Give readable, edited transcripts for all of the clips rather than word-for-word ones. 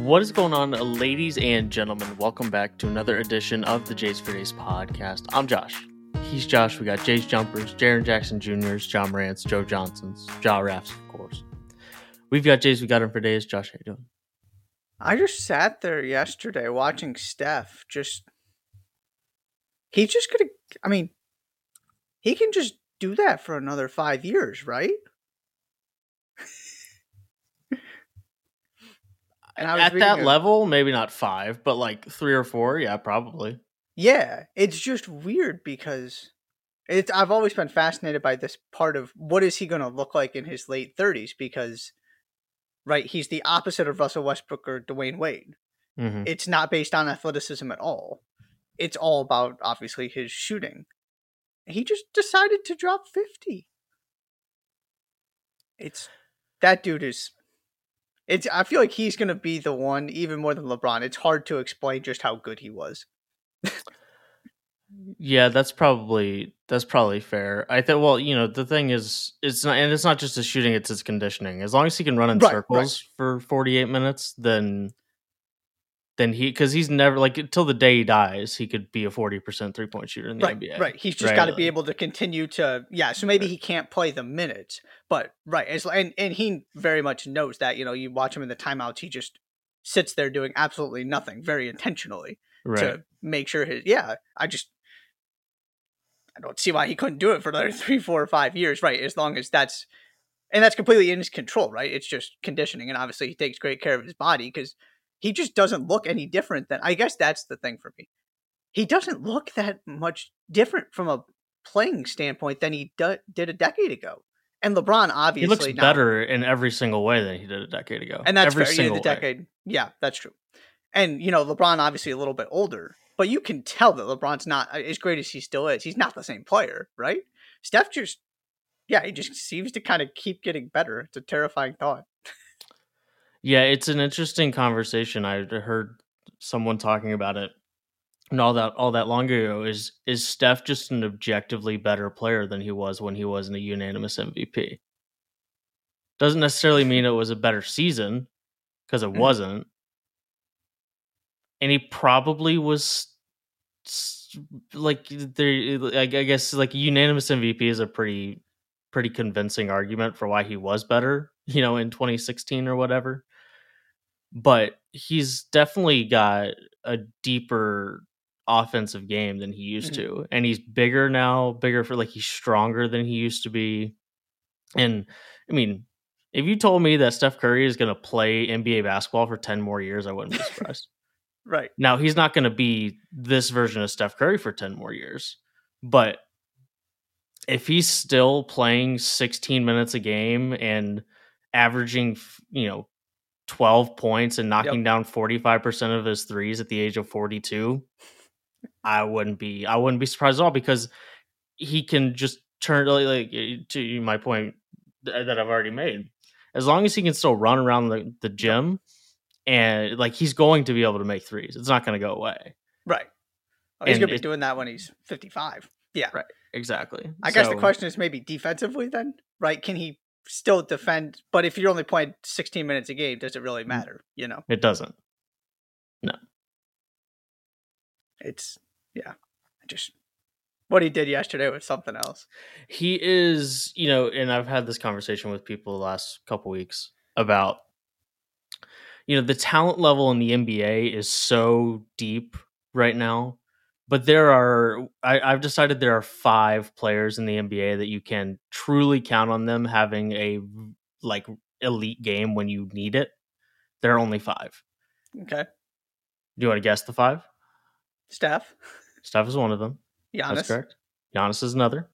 What is going on, ladies and gentlemen? Welcome back to another edition of the Jays for Days podcast. I'm Josh. He's Josh. We got Jays Jumpers, Jaren Jackson Jr.'s, John Morant's, Joe Johnson's, Ja Raff's, of course. We've got Jays. We got him for days. Josh, how you doing? I just sat there yesterday watching Steph. He can just do that for another 5 years, right? At that level, maybe not five, but like three or four. Yeah, probably. Yeah, it's just weird because I've always been fascinated by this part of what is he going to look like in his late 30s because, right, he's the opposite of Russell Westbrook or Dwayne Wade. Mm-hmm. It's not based on athleticism at all. It's all about, obviously, his shooting. He just decided to drop 50. I feel like he's going to be the one, even more than LeBron. It's hard to explain just how good he was. Yeah, that's probably fair. I think. Well, you know, the thing is, it's not just his shooting; it's his conditioning. As long as he can run in circles for 48 minutes, then he, because he's never, like, until the day he dies, he could be a 40% 3-point shooter in the NBA. Right. He's just got to be able to continue to, yeah. So maybe he can't play the minutes, but and he very much knows that. You know, you watch him in the timeouts; he just sits there doing absolutely nothing, very intentionally. Right. To make sure I don't see why he couldn't do it for another 3, 4, or 5 years, right? As long as that's completely in his control, right? It's just conditioning, and obviously he takes great care of his body because he just doesn't look any different than, I guess that's the thing for me. He doesn't look that much different from a playing standpoint than he did a decade ago. And LeBron obviously he looks better in every single way than he did a decade ago. And that's fair. Yeah, that's true. And, you know, LeBron obviously a little bit older, but you can tell that LeBron's not, as great as he still is, he's not the same player, right? Steph just seems to kind of keep getting better. It's a terrifying thought. Yeah, it's an interesting conversation. I heard someone talking about it and all that long ago is Steph just an objectively better player than he was when he wasn't a unanimous MVP? Doesn't necessarily mean it was a better season, because it wasn't. And he probably was, like, I guess, like, unanimous MVP is a pretty convincing argument for why he was better, you know, in 2016 or whatever. But he's definitely got a deeper offensive game than he used to. And he's bigger now, he's stronger than he used to be. And, I mean, if you told me that Steph Curry is going to play NBA basketball for 10 more years, I wouldn't be surprised. Right. Now, he's not going to be this version of Steph Curry for 10 more years, but if he's still playing 16 minutes a game and averaging, you know, 12 points and knocking down 45% of his threes at the age of 42, I wouldn't be surprised at all, because he can just turn, like, to my point that I've already made. As long as he can still run around the gym, and, like, he's going to be able to make threes. It's not going to go away. Right. Oh, he's going to be doing that when he's 55. Yeah. Right. Exactly. I guess the question is maybe defensively then, right? Can he still defend? But if you're only playing 16 minutes a game, does it really matter? You know? It doesn't. No. It's, yeah. Just what he did yesterday was something else. He is, you know, and I've had this conversation with people the last couple weeks about, you know, the talent level in the NBA is so deep right now, but I've decided there are 5 players in the NBA that you can truly count on them having a, like, elite game when you need it. There are only 5. Okay. Do you want to guess the 5? Steph. Steph is one of them. Giannis. That's correct. Giannis is another.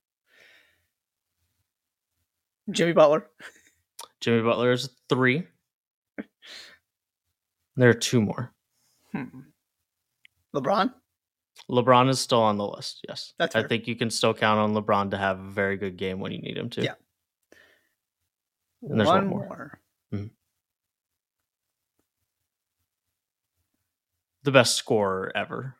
Jimmy Butler. Jimmy Butler is 3. There are 2 more. LeBron? LeBron is still on the list, yes. That's fair. I think you can still count on LeBron to have a very good game when you need him to. Yeah. And there's one more. The best scorer ever.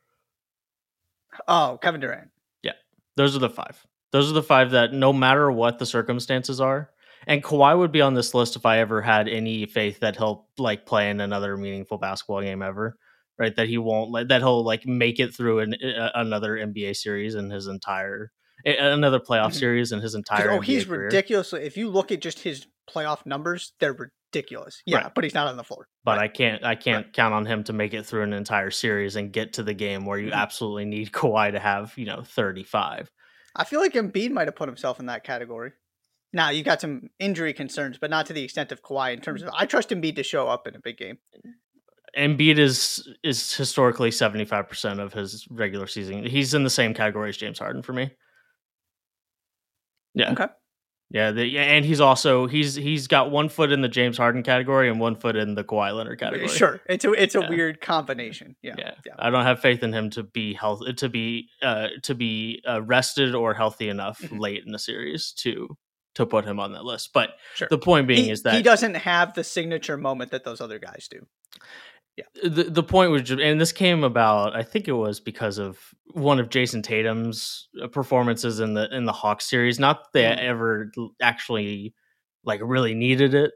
Oh, Kevin Durant. Yeah, those are the 5. Those are the 5 that, no matter what the circumstances are, And Kawhi would be on this list if I ever had any faith that he'll like play in another meaningful basketball game ever, right? That he won't let that he'll like make it through another NBA series in his entire another playoff series in his entire. Oh, NBA he's career. Ridiculously. If you look at just his playoff numbers, they're ridiculous. Yeah, right. But he's not on the floor. But right. I can't right. count on him to make it through an entire series and get to the game where you absolutely need Kawhi to have 35. I feel like Embiid might have put himself in that category. Now, you got some injury concerns, but not to the extent of Kawhi in terms of I trust Embiid to show up in a big game. Embiid is historically 75% of his regular season. He's in the same category as James Harden for me. Yeah. Okay. Yeah, and he's also he's got one foot in the James Harden category and one foot in the Kawhi Leonard category. Sure, it's a weird combination. Yeah. I don't have faith in him to be rested or healthy enough late in the series to put him on that list. But sure. The point being is that he doesn't have the signature moment that those other guys do. Yeah. The point was, and this came about, I think it was because of one of Jason Tatum's performances in the Hawks series. Not that they ever actually like really needed it,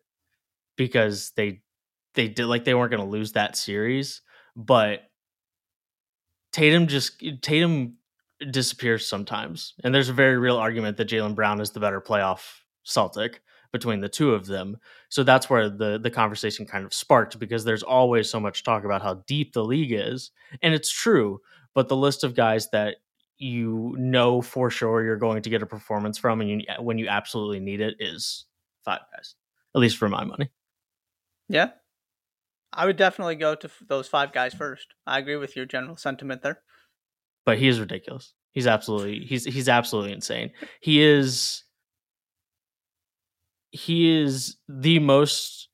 because they did like they weren't going to lose that series, but Tatum disappears sometimes, and there's a very real argument that Jaylen Brown is the better playoff Celtic between the two of them. So that's where the conversation kind of sparked, because there's always so much talk about how deep the league is. And it's true, but the list of guys that you know for sure you're going to get a performance from and when you absolutely need it is five guys, at least for my money. Yeah. I would definitely go to those five guys first. I agree with your general sentiment there. But he is ridiculous. He's absolutely he's absolutely insane. He is the most,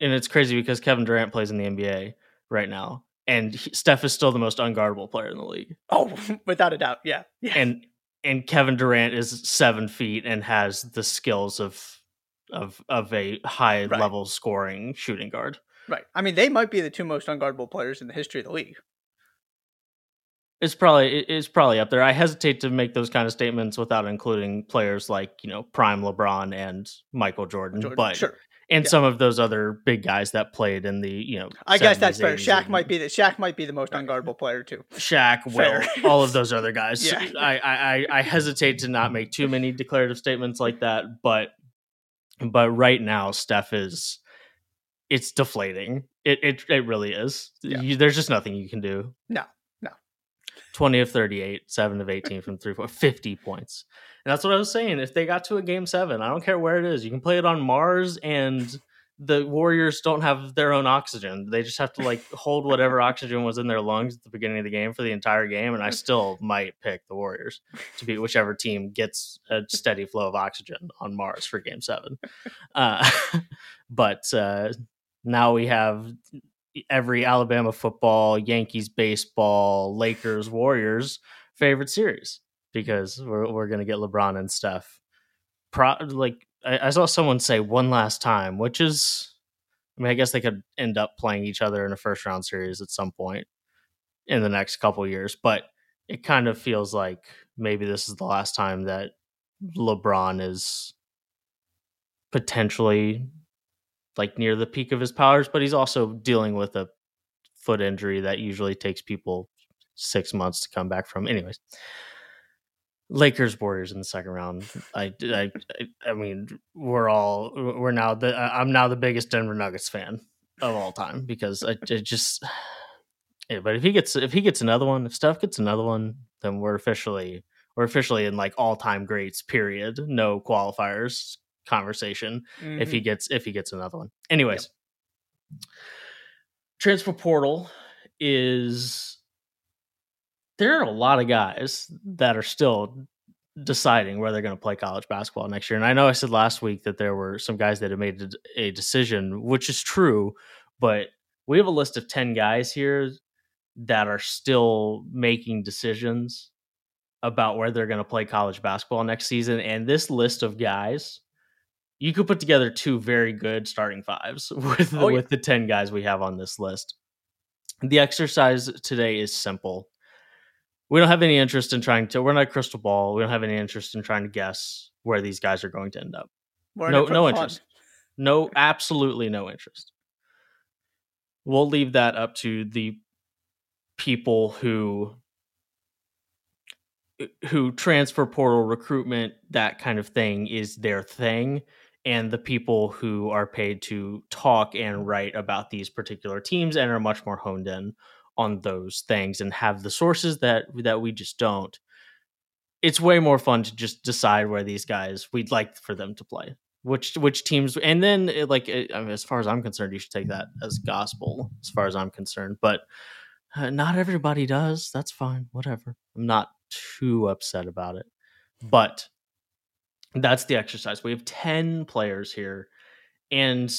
and it's crazy because Kevin Durant plays in the NBA right now, and Steph is still the most unguardable player in the league. Oh, without a doubt, yeah. And Kevin Durant is 7 feet and has the skills of a high right. level scoring shooting guard. Right. I mean, they might be the two most unguardable players in the history of the league. It's probably up there. I hesitate to make those kind of statements without including players like, prime LeBron and Michael Jordan. But sure. And some of those other big guys that played in the, I guess that's fair. Shaq might be the most unguardable player too. Shaq, Will, all of those other guys. Yeah. I hesitate to not make too many declarative statements like that, but right now Steph is it's deflating. It really is. Yeah. There's just nothing you can do. No. 20 of 38, 7 of 18 from 3-point, 50 points. And that's what I was saying. If they got to a game 7, I don't care where it is. You can play it on Mars, and the Warriors don't have their own oxygen. They just have to like hold whatever oxygen was in their lungs at the beginning of the game for the entire game. And I still might pick the Warriors to be whichever team gets a steady flow of oxygen on Mars for game 7. But now we have every Alabama football, Yankees baseball, Lakers, Warriors favorite series, because we're going to get LeBron and Steph. I saw someone say one last time, which is, I mean, I guess they could end up playing each other in a first round series at some point in the next couple years, but it kind of feels like maybe this is the last time that LeBron is potentially like near the peak of his powers, but he's also dealing with a foot injury that usually takes people 6 months to come back from. Anyways, Lakers, Warriors in the second round. I mean, I'm now the biggest Denver Nuggets fan of all time, because but if he gets another one, if Steph gets another one, then we're officially in like all time greats period. No qualifiers conversation. Mm-hmm. if he gets another one. Anyways, yep. Transfer portal is there are a lot of guys that are still deciding where they're going to play college basketball next year. And I know I said last week that there were some guys that have made a decision, which is true, but we have a list of 10 guys here that are still making decisions about where they're going to play college basketball next season. And this list of guys, you could put together two very good starting fives with the 10 guys we have on this list. The exercise today is simple. We don't have any interest in trying to, we're not a crystal ball. We don't have any interest in trying to guess where these guys are going to end up. No interest. No, absolutely no interest. We'll leave that up to the people who transfer portal recruitment, that kind of thing is their thing. And the people who are paid to talk and write about these particular teams and are much more honed in on those things and have the sources that we just don't. It's way more fun to just decide where these guys we'd like for them to play, which teams. And then as far as I'm concerned, you should take that as gospel as far as I'm concerned, but not everybody does. That's fine. Whatever. I'm not too upset about it, but that's the exercise. We have 10 players here, and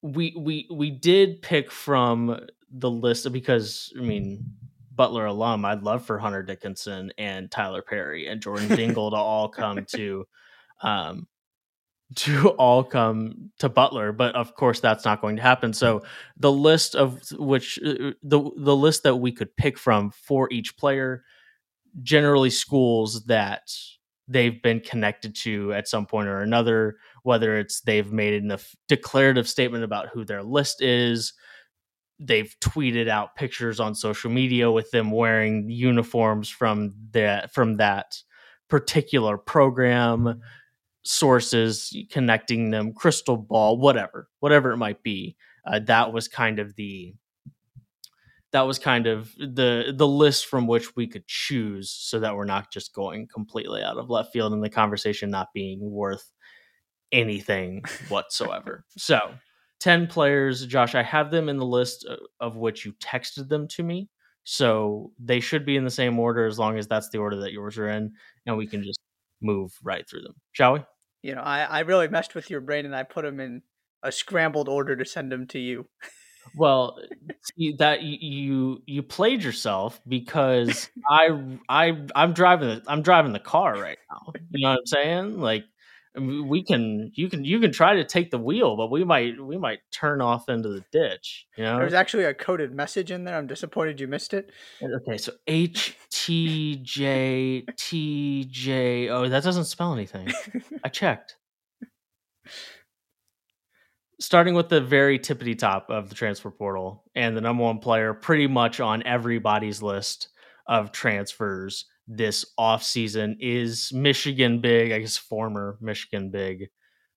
we did pick from the list because, I mean, Butler alum, I'd love for Hunter Dickinson and Tyler Perry and Jordan Dingle to all come to Butler, but of course that's not going to happen. So the list of which the list that we could pick from for each player, generally schools that they've been connected to at some point or another, whether it's they've made a declarative statement about who their list is, they've tweeted out pictures on social media with them wearing uniforms from that particular program, sources connecting them, crystal ball, whatever it might be. That was kind of the list from which we could choose, so that we're not just going completely out of left field and the conversation not being worth anything whatsoever. So 10 players, Josh, I have them in the list of which you texted them to me. So they should be in the same order, as long as that's the order that yours are in, and we can just move right through them. Shall we? You know, I really messed with your brain and I put them in a scrambled order to send them to you. Well, see, that you played yourself, because I'm driving the car right now. You know what I'm saying? Like, you can try to take the wheel, but we might turn off into the ditch. You know, there's actually a coded message in there. I'm disappointed you missed it. Okay, so HTJTJ. Oh, that doesn't spell anything. I checked. Starting with the very tippity top of the transfer portal and the number one player pretty much on everybody's list of transfers this offseason is Michigan big, I guess former Michigan big,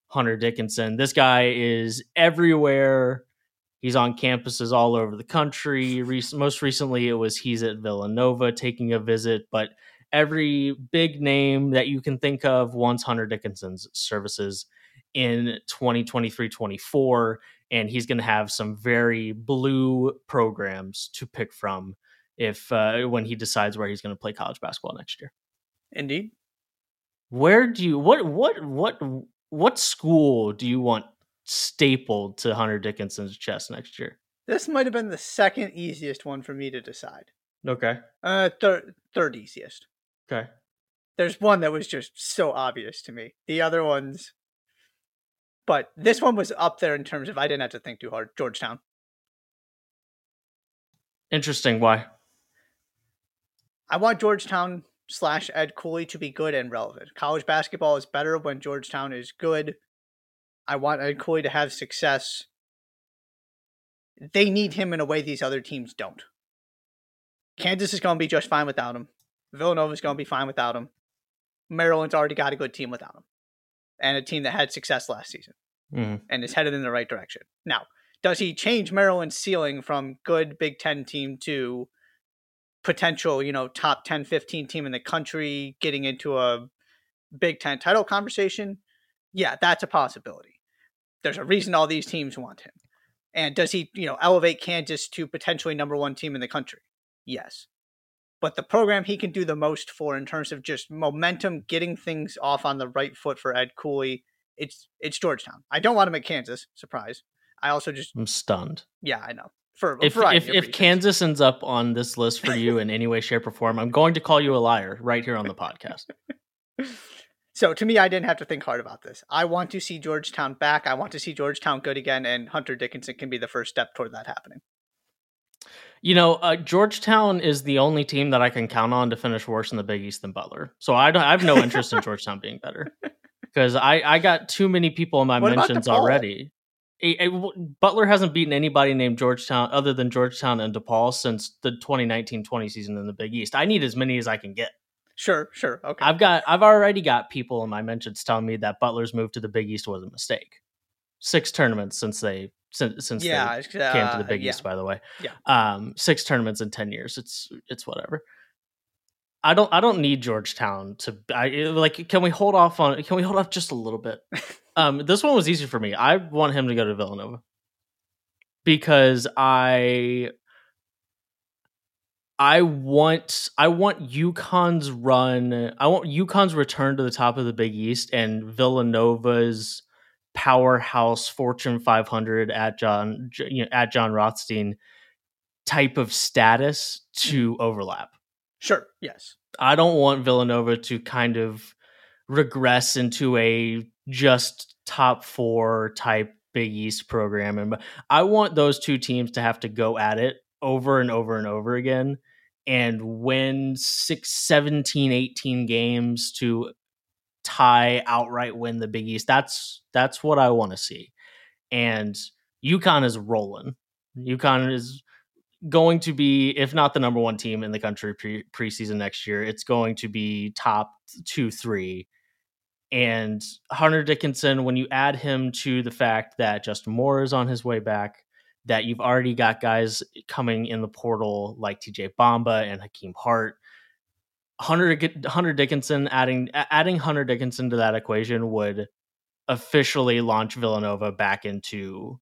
Hunter Dickinson. This guy is everywhere. He's on campuses all over the country. Most recently, it was he's at Villanova taking a visit, but every big name that you can think of wants Hunter Dickinson's services in 2023-24, and he's going to have some very blue programs to pick from if when he decides where he's going to play college basketball next year. Indeed. Where do you what school do you want stapled to Hunter Dickinson's chest next year? This might have been the second easiest one for me to decide. Okay. Third easiest. Okay. There's one that was just so obvious to me. The other ones. But this one was up there in terms of, I didn't have to think too hard, Georgetown. Interesting. Why? I want Georgetown / Ed Cooley to be good and relevant. College basketball is better when Georgetown is good. I want Ed Cooley to have success. They need him in a way these other teams don't. Kansas is going to be just fine without him. Villanova is going to be fine without him. Maryland's already got a good team without him, and a team that had success last season and is headed in the right direction. Now, does he change Maryland's ceiling from good Big Ten team to potential, you know, top 10, 15 team in the country, getting into a Big Ten title conversation? Yeah, that's a possibility. There's a reason all these teams want him. And does he, you know, elevate Kansas to potentially number one team in the country? Yes. But the program he can do the most for, in terms of just momentum, getting things off on the right foot for Ed Cooley, it's Georgetown. I don't want him at Kansas. Surprise. I also I'm stunned. Yeah, I know. For if Kansas ends up on this list for you in any way, shape, or form, I'm going to call you a liar right here on the podcast. So to me, I didn't have to think hard about this. I want to see Georgetown back. I want to see Georgetown good again, and Hunter Dickinson can be the first step toward that happening. You know, Georgetown is the only team that I can count on to finish worse in the Big East than Butler. So I have no interest in Georgetown being better. because I got too many people in my mentions already. Butler hasn't beaten anybody named Georgetown other than Georgetown and DePaul since the 2019-20 season in the Big East. I need as many as I can get. Sure. Okay. I've already got people in my mentions telling me that Butler's move to the Big East was a mistake. 6 tournaments since they came to the Big East, by the way. Yeah. 6 tournaments in 10 years. It's whatever. I don't need Georgetown to can we hold off just a little bit? This one was easy for me. I want him to go to Villanova because I want UConn's run. I want UConn's return to the top of the Big East and Villanova's powerhouse Fortune 500 at John Rothstein type of status to overlap. Sure. Yes. I don't want Villanova to kind of regress into a just top 4 type Big East program, and I want those two teams to have to go at it over and over and over again and win 17, 18 games to tie outright win the Big East. That's what I want to see. And UConn is rolling. UConn is going to be, if not the number 1 team in the country preseason next year, it's going to be top 2-3. And Hunter Dickinson, when you add him to the fact that Justin Moore is on his way back, that you've already got guys coming in the portal like TJ Bamba and Hakeem Hart, adding Hunter Dickinson to that equation would officially launch Villanova back into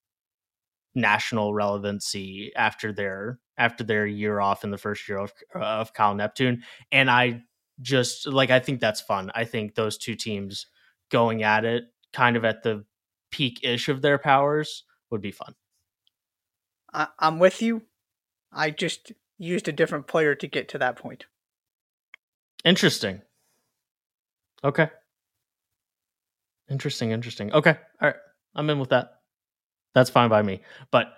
national relevancy after their year off in the first year of Kyle Neptune. And I think that's fun. I think those two teams going at it kind of at the peak-ish of their powers would be fun. I'm with you. I just used a different player to get to that point. Interesting. Okay. Interesting. Okay. All right. I'm in with that. That's fine by me. But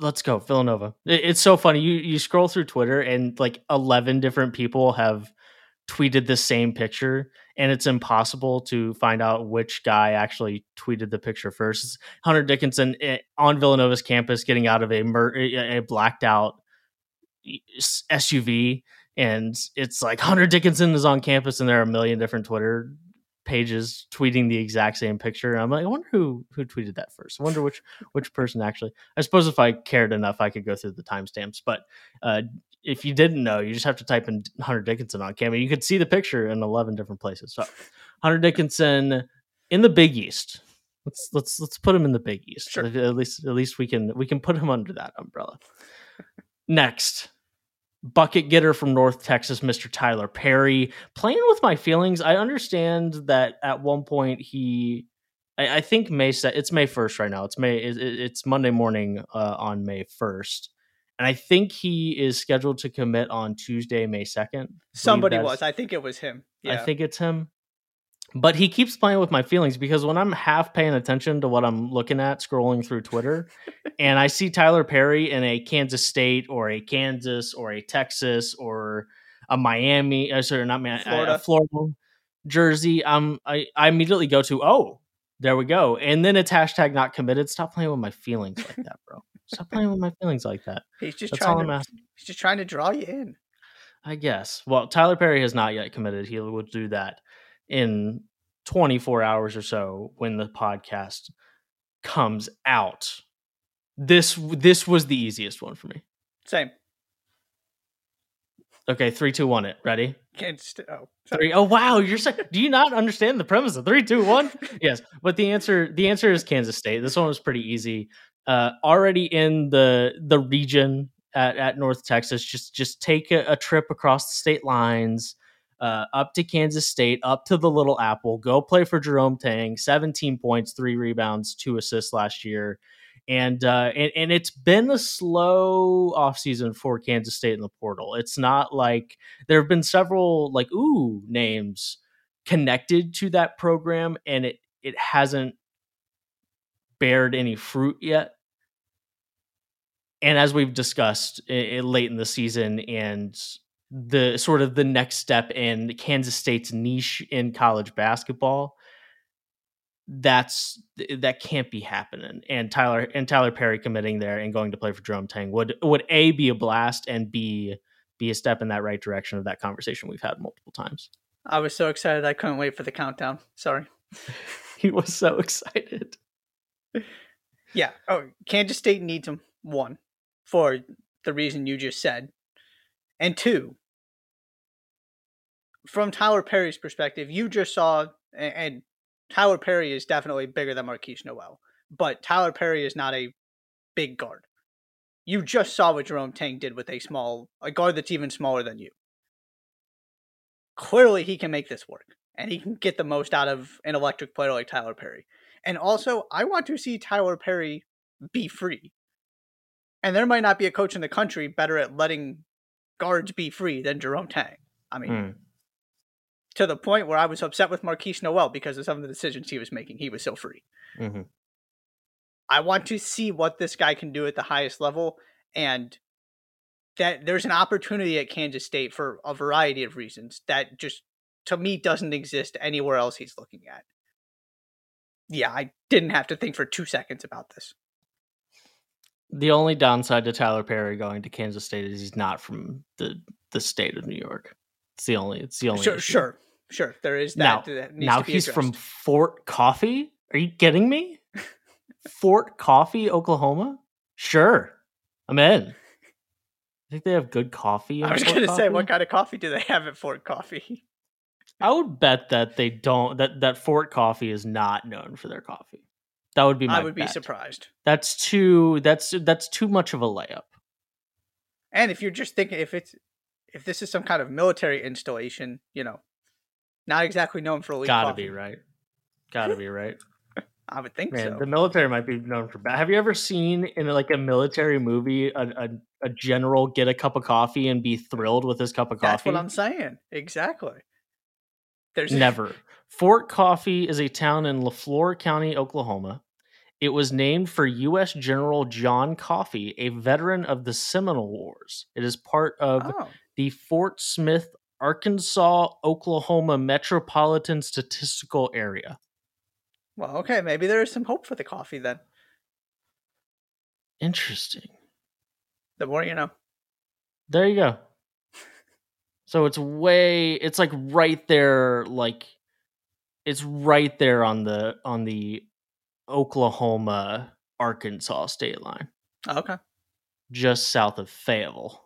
let's go Villanova. It's so funny. You scroll through Twitter and like 11 different people have tweeted the same picture, and it's impossible to find out which guy actually tweeted the picture first. It's Hunter Dickinson on Villanova's campus getting out of a blacked out SUV. And it's like Hunter Dickinson is on campus, and there are a million different Twitter pages tweeting the exact same picture. And I'm like, I wonder who tweeted that first. I wonder which person actually. I suppose if I cared enough, I could go through the timestamps. But if you didn't know, you just have to type in Hunter Dickinson on campus. You could see the picture in 11 different places. So Hunter Dickinson in the Big East. Let's put him in the Big East. Sure. At least we can put him under that umbrella. Next. Bucket getter from North Texas, Mr. Tyler Perry, playing with my feelings. I understand that at one point I think it's May 1st right now. It's Monday morning on May 1st. And I think he is scheduled to commit on Tuesday, May 2nd. I think it was him. Yeah. I think it's him. But he keeps playing with my feelings because when I'm half paying attention to what I'm looking at, scrolling through Twitter, and I see Tyler Perry in a Kansas State or a Kansas or a Texas or a Miami, Florida jersey, I immediately go to, oh, there we go. And then it's hashtag not committed. Stop playing with my feelings like that, bro. Stop playing with my feelings like that. He's just trying to draw you in, I guess. Well, Tyler Perry has not yet committed. He will do that in 24 hours or so when the podcast comes out. This was the easiest one for me. Same. Okay, 3, 2, 1 it. Ready? Three. Oh wow, you're so do you not understand the premise of 3, 2, 1? Yes. But the answer is Kansas State. This one was pretty easy. Already in the region at North Texas. Just take a trip across the state lines. Up to Kansas State, up to the Little Apple, go play for Jerome Tang, 17 points, 3 rebounds, 2 assists last year. And it's been a slow offseason for Kansas State in the portal. It's not like there have been several like, ooh, names connected to that program, and it hasn't bared any fruit yet. And as we've discussed late in the season and the sort of the next step in Kansas State's niche in college basketball, that can't be happening. And Tyler Perry committing there and going to play for Jerome Tang would A, be a blast, and be a step in that right direction of that conversation we've had multiple times. I was so excited. I couldn't wait for the countdown. Sorry. He was so excited. Yeah. Oh, Kansas State needs him. 1, for the reason you just said. And 2, from Tyler Perry's perspective, you just saw, and Tyler Perry is definitely bigger than Marquise Noel, but Tyler Perry is not a big guard. You just saw what Jerome Tang did with a guard that's even smaller than you. Clearly, he can make this work, and he can get the most out of an electric player like Tyler Perry. And also, I want to see Tyler Perry be free. And there might not be a coach in the country better at letting guards be free than Jerome Tang. I mean, to the point where I was upset with Marquise Noel because of some of the decisions he was making. He was so free. Mm-hmm. I want to see what this guy can do at the highest level, and that there's an opportunity at Kansas State for a variety of reasons that just, to me, doesn't exist anywhere else he's looking at. Yeah, I didn't have to think for 2 seconds about this. The only downside to Tyler Perry going to Kansas State is he's not from the state of New York. It's the only issue. Sure. There is that. Now he's from Fort Coffee. Are you kidding me? Fort Coffee, Oklahoma. Sure, I'm in. I think they have good coffee. I was going to say, what kind of coffee do they have at Fort Coffee? I would bet that they don't. That Fort Coffee is not known for their coffee. That would be my bet. Be surprised. That's too much of a layup. And if you're just thinking if this is some kind of military installation, not exactly known for elite coffee. Gotta be right. I would think so. The military might be known for bad. Have you ever seen in like a military movie a general get a cup of coffee and be thrilled with his cup of coffee? That's what I'm saying. Exactly. There's never. Fort Coffee is a town in LaFleur County, Oklahoma. It was named for U.S. General John Coffee, a veteran of the Seminole Wars. It is part of the Fort Smith, Arkansas, Oklahoma Metropolitan Statistical Area. Well, okay, maybe there is some hope for the coffee then. Interesting. The more you know. There you go. So it's like right there, like it's right there on the Oklahoma Arkansas state line. Okay. Just south of Fayetteville.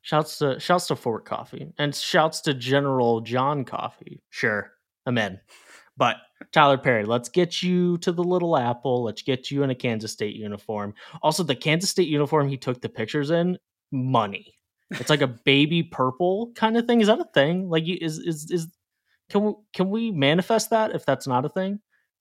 Shouts to Fort Coffee and shouts to General John Coffee. Sure. I'm in. But Tyler Perry, let's get you to the Little Apple. Let's get you in a Kansas State uniform. Also, the Kansas State uniform he took the pictures in, money. It's like a baby purple kind of thing. Is that a thing? Like, can we manifest that if that's not a thing?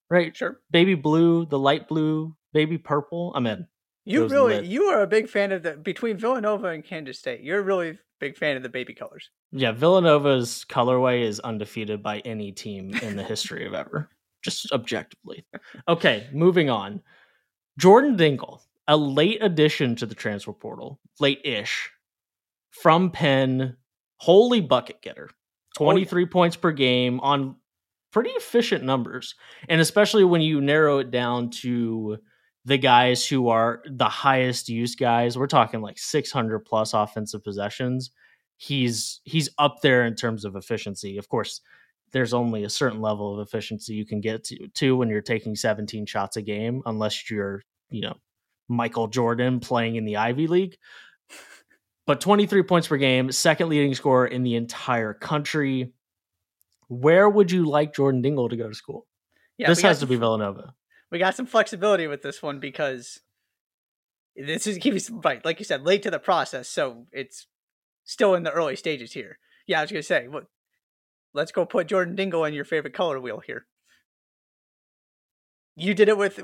Right? Sure. Baby blue, the light blue, baby purple. I'm in. You are a big fan of the, between Villanova and Kansas State, you're a really big fan of the baby colors. Yeah. Villanova's colorway is undefeated by any team in the history of ever, just objectively. Okay. Moving on. Jordan Dingle, a late addition to the transfer portal, late-ish. From Penn, holy bucket getter, 23 points per game on pretty efficient numbers. And especially when you narrow it down to the guys who are the highest use guys, we're talking like 600 plus offensive possessions. He's up there in terms of efficiency. Of course, there's only a certain level of efficiency you can get to when you're taking 17 shots a game, unless you're, Michael Jordan playing in the Ivy League. But 23 points per game, second leading scorer in the entire country. Where would you like Jordan Dingle to go to school? Yeah, this has to be Villanova. We got some flexibility with this one because this is, right, like you said, late to the process, so it's still in the early stages here. Yeah, I was going to say, look, let's go put Jordan Dingle in your favorite color wheel here. You did it with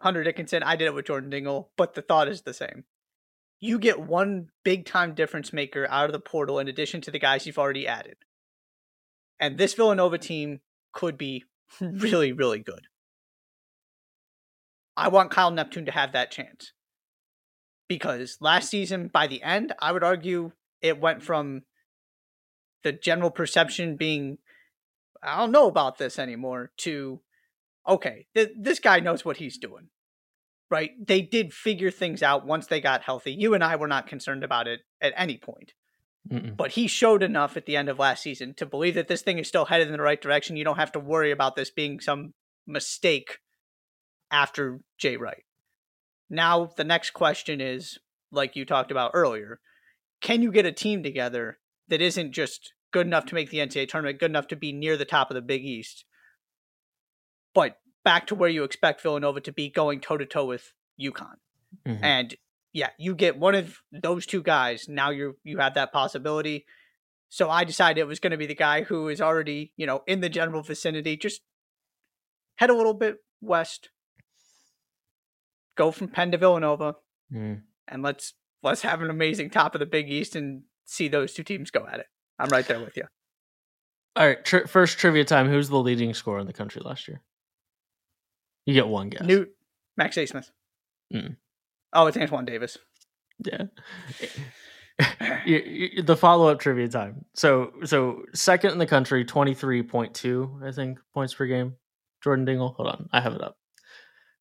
Hunter Dickinson. I did it with Jordan Dingle, but the thought is the same. You get one big-time difference maker out of the portal in addition to the guys you've already added. And this Villanova team could be really, really good. I want Kyle Neptune to have that chance. because last season, by the end, I would argue it went from the general perception being, I don't know about this anymore, to, okay, this guy knows what he's doing, right? They did figure things out once they got healthy. You and I were not concerned about it at any point. Mm-mm. But he showed enough at the end of last season to believe that this thing is still headed in the right direction. You don't have to worry about this being some mistake after Jay Wright. Now, the next question is, like you talked about earlier, can you get a team together that isn't just good enough to make the NCAA tournament, good enough to be near the top of the Big East, but back to where you expect Villanova to be, going toe-to-toe with UConn? Mm-hmm. And yeah, you get one of those two guys. Now you have that possibility. So I decided it was going to be the guy who is already, in the general vicinity. Just head a little bit west, go from Penn to Villanova, and let's have an amazing top of the Big East and see those two teams go at it. I'm right there with you. All right, first trivia time. Who's the leading scorer in the country last year? You get one guess. Max Abmas. Oh, it's Antoine Davis. Yeah. The follow-up trivia time. So second in the country, 23.2, I think, points per game. Jordan Dingle, hold on, I have it up.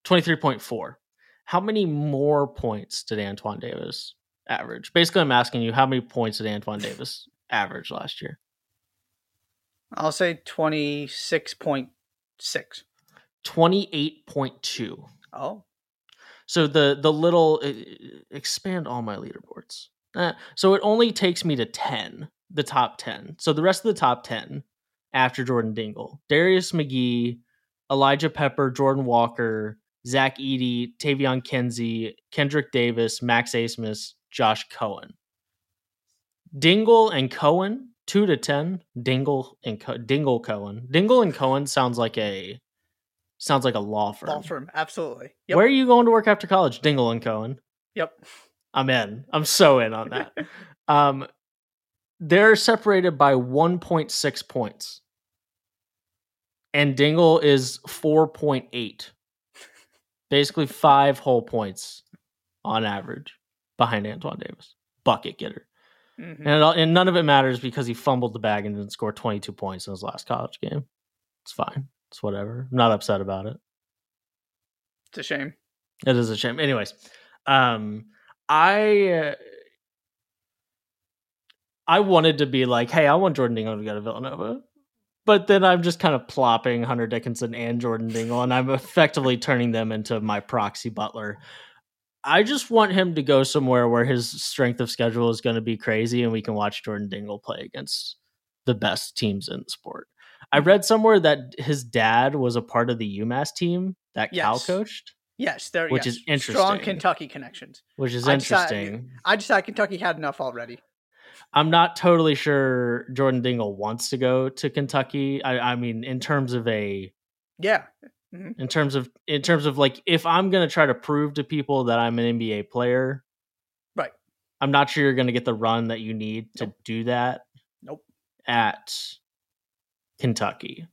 23.4. How many more points did Antoine Davis average? Basically, I'm asking you, how many points did Antoine Davis average last year? I'll say 26.6. 28.2. Oh. So the little, expand all my leaderboards. So it only takes me to 10, the top 10. So the rest of the top 10 after Jordan Dingle: Darius McGee, Elijah Pepper, Jordan Walker, Zach Edey, Tavion Kenzie, Kendrick Davis, Max Abmas, Josh Cohen. Dingle and Cohen, 2 to 10. Dingle Cohen. Dingle and Cohen sounds like a law firm. Law firm, absolutely. Yep. Where are you going to work after college? Dingle and Cohen. Yep. I'm in. I'm so in on that. They're separated by 1.6 points. And Dingle is 4.8. Basically 5 whole points on average behind Antoine Davis. Bucket getter. Mm-hmm. And none of it matters because he fumbled the bag and didn't score 22 points in his last college game. It's fine. It's whatever. I'm not upset about it. It's a shame. It is a shame. Anyways, I wanted to be like, hey, I want Jordan Dingle to go to Villanova. But then I'm just kind of plopping Hunter Dickinson and Jordan Dingle, and I'm effectively turning them into my proxy Butler. I just want him to go somewhere where his strength of schedule is going to be crazy and we can watch Jordan Dingle play against the best teams in the sport. I read somewhere that his dad was a part of the UMass team that Cal coached. Yes, which is interesting. Strong Kentucky connections. Which is interesting. I just thought Kentucky had enough already. I'm not totally sure Jordan Dingle wants to go to Kentucky. I mean, in terms of a in terms of like, if I'm going to try to prove to people that I'm an NBA player, right? I'm not sure you're going to get the run that you need to do that. Nope. At Kentucky.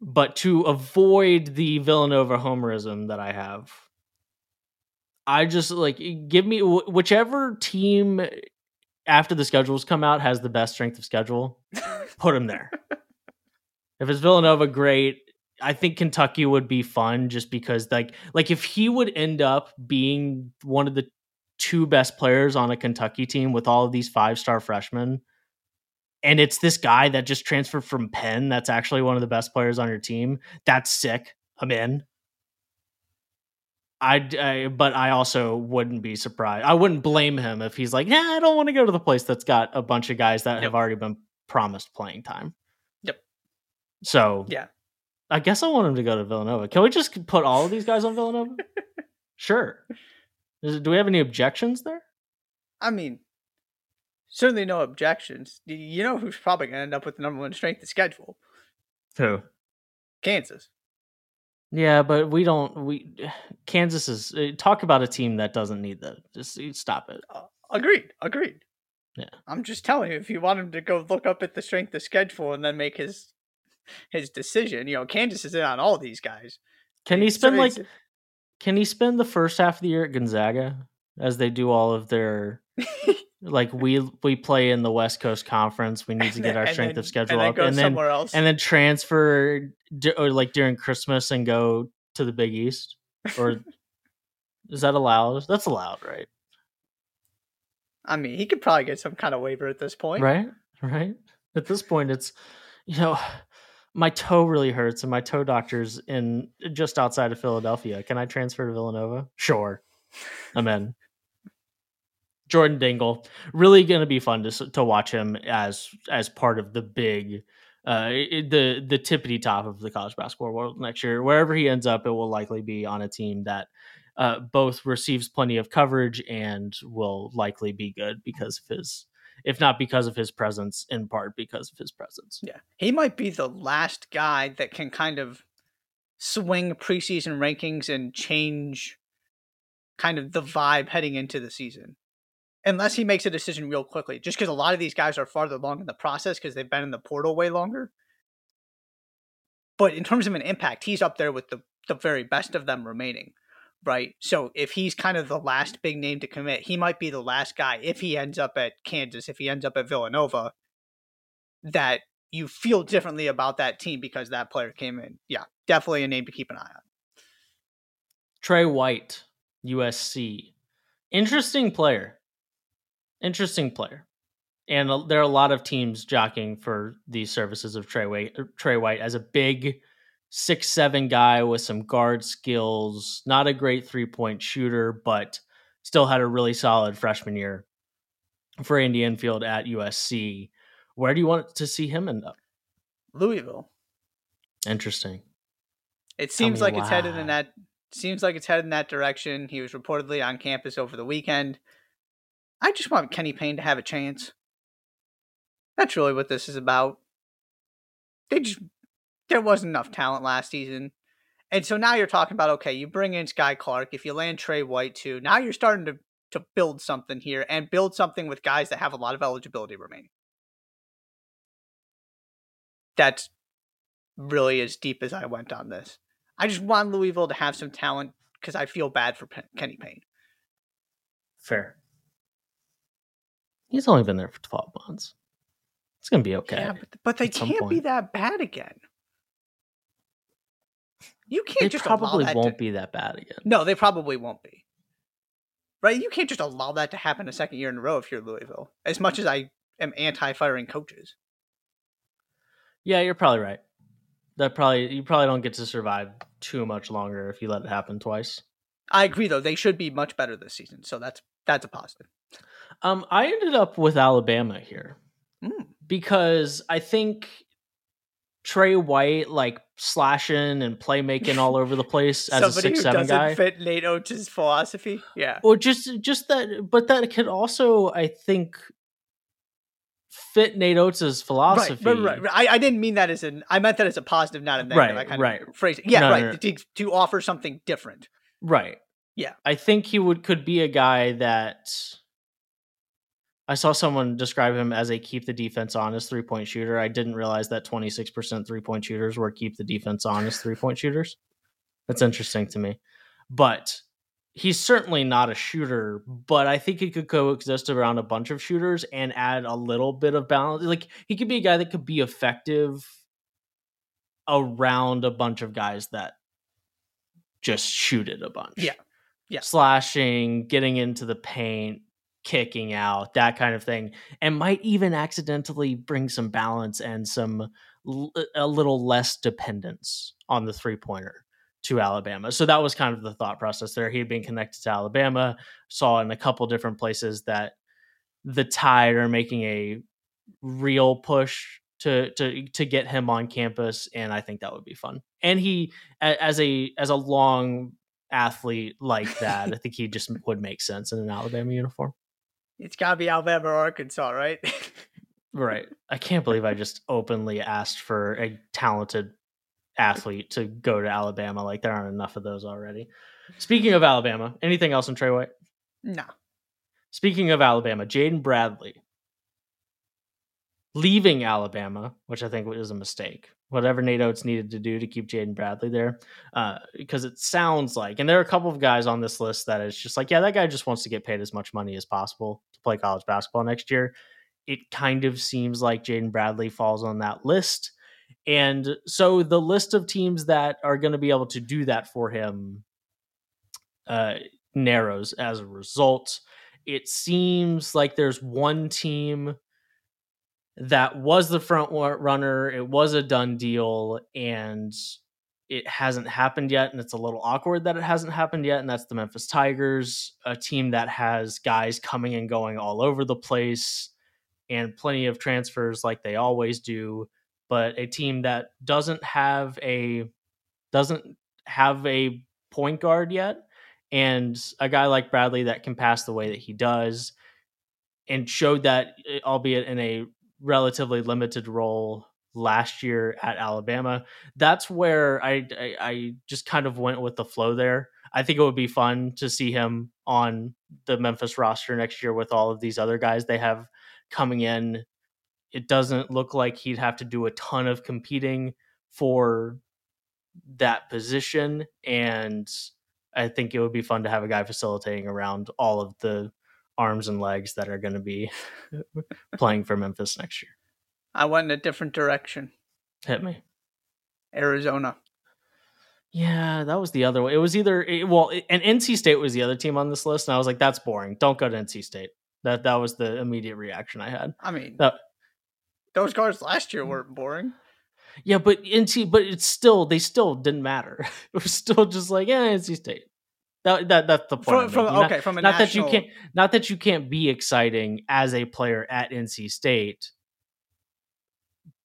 But to avoid the Villanova homerism that I have, I just like, give me whichever team after the schedules come out has the best strength of schedule, put them there. If it's Villanova, great. I think Kentucky would be fun just because like if he would end up being one of the 2 best players on a Kentucky team with all of these 5-star freshmen, and it's this guy that just transferred from Penn that's actually one of the best players on your team, that's sick. I'm in. But I also wouldn't be surprised. I wouldn't blame him if he's like, nah, I don't want to go to the place that's got a bunch of guys that have already been promised playing time. Yep. So yeah, I guess I want him to go to Villanova. Can we just put all of these guys on Villanova? Sure. Do we have any objections there? I mean, certainly no objections. You know who's probably going to end up with the number 1 strength of schedule? Who? Kansas. Yeah, but Kansas is, talk about a team that doesn't need that. Just stop it. Agreed. Yeah. I'm just telling you, if you want him to go look up at the strength of schedule and then make his decision, Kansas is in on all these guys. Can he spend Can he spend the first half of the year at Gonzaga as they do all of their like we play in the West Coast Conference, we need to get our strength of schedule up and then somewhere else and then transfer like during Christmas and go to the Big East? Or is that allowed? That's allowed, right? I mean, he could probably get some kind of waiver at this point. Right. At this point, it's, you know, my toe really hurts and my toe doctor's in just outside of Philadelphia. Can I transfer to Villanova? Sure. I'm in. Jordan Dingle. Really going to be fun to watch him as part of the big, the tippity top of the college basketball world next year. Wherever he ends up, it will likely be on a team that both receives plenty of coverage and will likely be good because of his, if not because of his presence, in part because of his presence. Yeah. He might be the last guy that can kind of swing preseason rankings and change kind of the vibe heading into the season. Unless he makes a decision real quickly, just because a lot of these guys are farther along in the process because they've been in the portal way longer. But in terms of an impact, he's up there with the very best of them remaining. Right. So if he's kind of the last big name to commit, he might be the last guy if he ends up at Kansas, if he ends up at Villanova, that you feel differently about that team because that player came in. Yeah, definitely a name to keep an eye on. Trey White, USC. Interesting player. And there are a lot of teams jockeying for the services of Trey White as a big 6'7" guy with some guard skills, not a great 3-point shooter, but still had a really solid freshman year for Andy Enfield at USC. Where do you want to see him end up? Louisville. Interesting. It seems like it's headed in that. Seems like it's headed in that direction. He was reportedly on campus over the weekend. I just want Kenny Payne to have a chance. That's really what this is about. There wasn't enough talent last season. And so now you're talking about, okay, you bring in Skyy Clark. If you land Trey White too, now you're starting to build something here and build something with guys that have a lot of eligibility remaining. That's really as deep as I went on this. I just want Louisville to have some talent because I feel bad for Kenny Payne. Fair. He's only been there for 12 months. It's going to be okay. Yeah, but they can't be that bad again. You can't they just probably allow that won't to be that bad again. No, they probably won't be. Right? You can't just allow that to happen a second year in a row if you're Louisville. As much as I am anti-firing coaches. Yeah, you're probably right. You probably don't get to survive too much longer if you let it happen twice. I agree, though. They should be much better this season, so that's a positive. I ended up with Alabama here because I think Trey White, like slashing and playmaking all over the place as a 6'7" guy, fit Nate Oates' philosophy. Yeah, or just that, but that could also, I think, fit Nate Oates' philosophy. Right. I didn't mean that as an. I meant that as a positive, not a negative. Right. Phrasing. Yeah, no, right. No. To offer something different. Right. Yeah, I think he could be a guy that. I saw someone describe him as a keep the defense honest 3-point shooter. I didn't realize that 26% 3-point shooters were keep the defense honest 3-point shooters. That's interesting to me. But he's certainly not a shooter, but I think he could coexist around a bunch of shooters and add a little bit of balance. Like he could be a guy that could be effective around a bunch of guys that just shoot it a bunch. Yeah. Slashing, getting into the paint, kicking out, that kind of thing, and might even accidentally bring some balance and some a little less dependence on the 3-pointer to Alabama. So that was kind of the thought process there. He had been connected to Alabama, saw in a couple different places that the Tide are making a real push to get him on campus, and I think that would be fun. And he, as a long athlete like that, I think he just would make sense in an Alabama uniform. It's got to be Alabama or Arkansas, right? Right. I can't believe I just openly asked for a talented athlete to go to Alabama. Like, there aren't enough of those already. Speaking of Alabama, anything else on Trey White? No. Speaking of Alabama, Jaden Bradley leaving Alabama, which I think is a mistake. whatever Nate Oates needed to do to keep Jaden Bradley there. Because it sounds like, and there are a couple of guys on this list that it's just like, yeah, that guy just wants to get paid as much money as possible to play college basketball next year. It kind of seems like Jaden Bradley falls on that list. And so the list of teams that are going to be able to do that for him narrows as a result. It seems like there's one team that was the front runner. It was a done deal, and it hasn't happened yet. And it's a little awkward that it hasn't happened yet. And that's the Memphis Tigers, a team that has guys coming and going all over the place and plenty of transfers like they always do. But a team that doesn't have a point guard yet. And a guy like Bradley that can pass the way that he does and showed that, albeit in a relatively limited role last year at Alabama. That's where I just kind of went with the flow there. I think it would be fun to see him on the Memphis roster next year with all of these other guys they have coming in. It doesn't look like he'd have to do a ton of competing for that position. And I think it would be fun to have a guy facilitating around all of the arms and legs that are going to be playing for Memphis next year. I went in a different direction. Hit me. Arizona. Yeah, that was the other way. It was and NC State was the other team on this list. And I was like, that's boring. Don't go to NC State. That was the immediate reaction I had. I mean, those guards last year weren't boring. Yeah, but they still didn't matter. It was still just like, yeah, NC State. That's the point. Not that you can't be exciting as a player at NC State,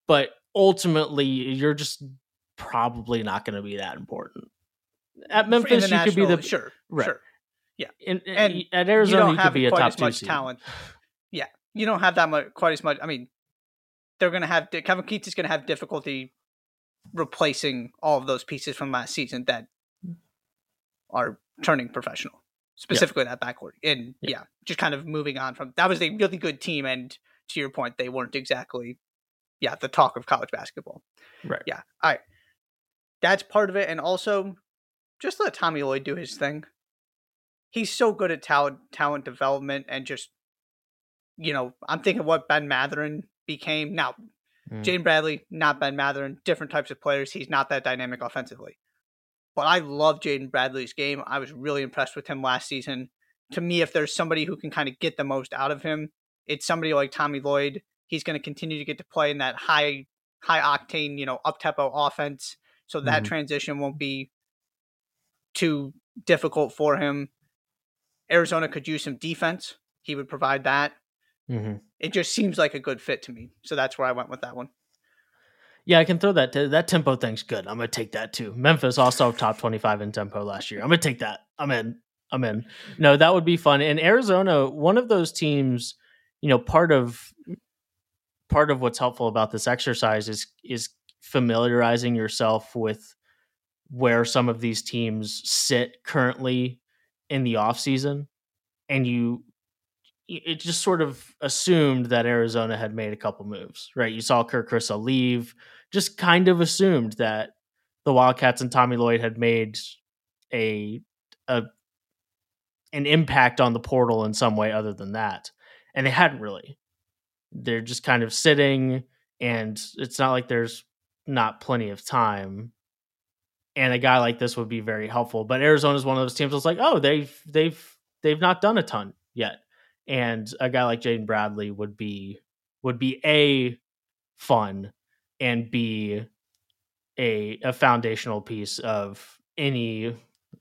but ultimately you're just probably not going to be that important. At Memphis, you could be the sure, yeah. And at Arizona, you could be a top 2 seed. Talent. Yeah, you don't have that much quite as much. I mean, they're going to have Kevin Keats is going to have difficulty replacing all of those pieces from last season that are turning professional, specifically that backcourt. And just kind of moving on from that was a really good team. And to your point, they weren't exactly, the talk of college basketball. Right. Yeah. All right. That's part of it. And also just let Tommy Lloyd do his thing. He's so good at talent development and just, I'm thinking what Ben Matherin became. Now, Jaden Bradley, not Ben Matherin, different types of players. He's not that dynamic offensively. But I love Jaden Bradley's game. I was really impressed with him last season. To me, if there's somebody who can kind of get the most out of him, it's somebody like Tommy Lloyd. He's going to continue to get to play in that high octane, up-tempo offense. So that transition won't be too difficult for him. Arizona could use some defense. He would provide that. Mm-hmm. It just seems like a good fit to me. So that's where I went with that one. Yeah, I can throw that. That tempo thing's good. I'm going to take that too. Memphis also top 25 in tempo last year. I'm going to take that. I'm in. No, that would be fun. And Arizona, one of those teams, part of what's helpful about this exercise is familiarizing yourself with where some of these teams sit currently in the offseason. And it just sort of assumed that Arizona had made a couple moves, right? You saw Kirk Crissa leave, just kind of assumed that the Wildcats and Tommy Lloyd had made an impact on the portal in some way other than that. And they hadn't really. They're just kind of sitting, and it's not like there's not plenty of time. And a guy like this would be very helpful. But Arizona is one of those teams that's like, oh, they've not done a ton yet. And a guy like Jaden Bradley would be A, fun, and B, a foundational piece of any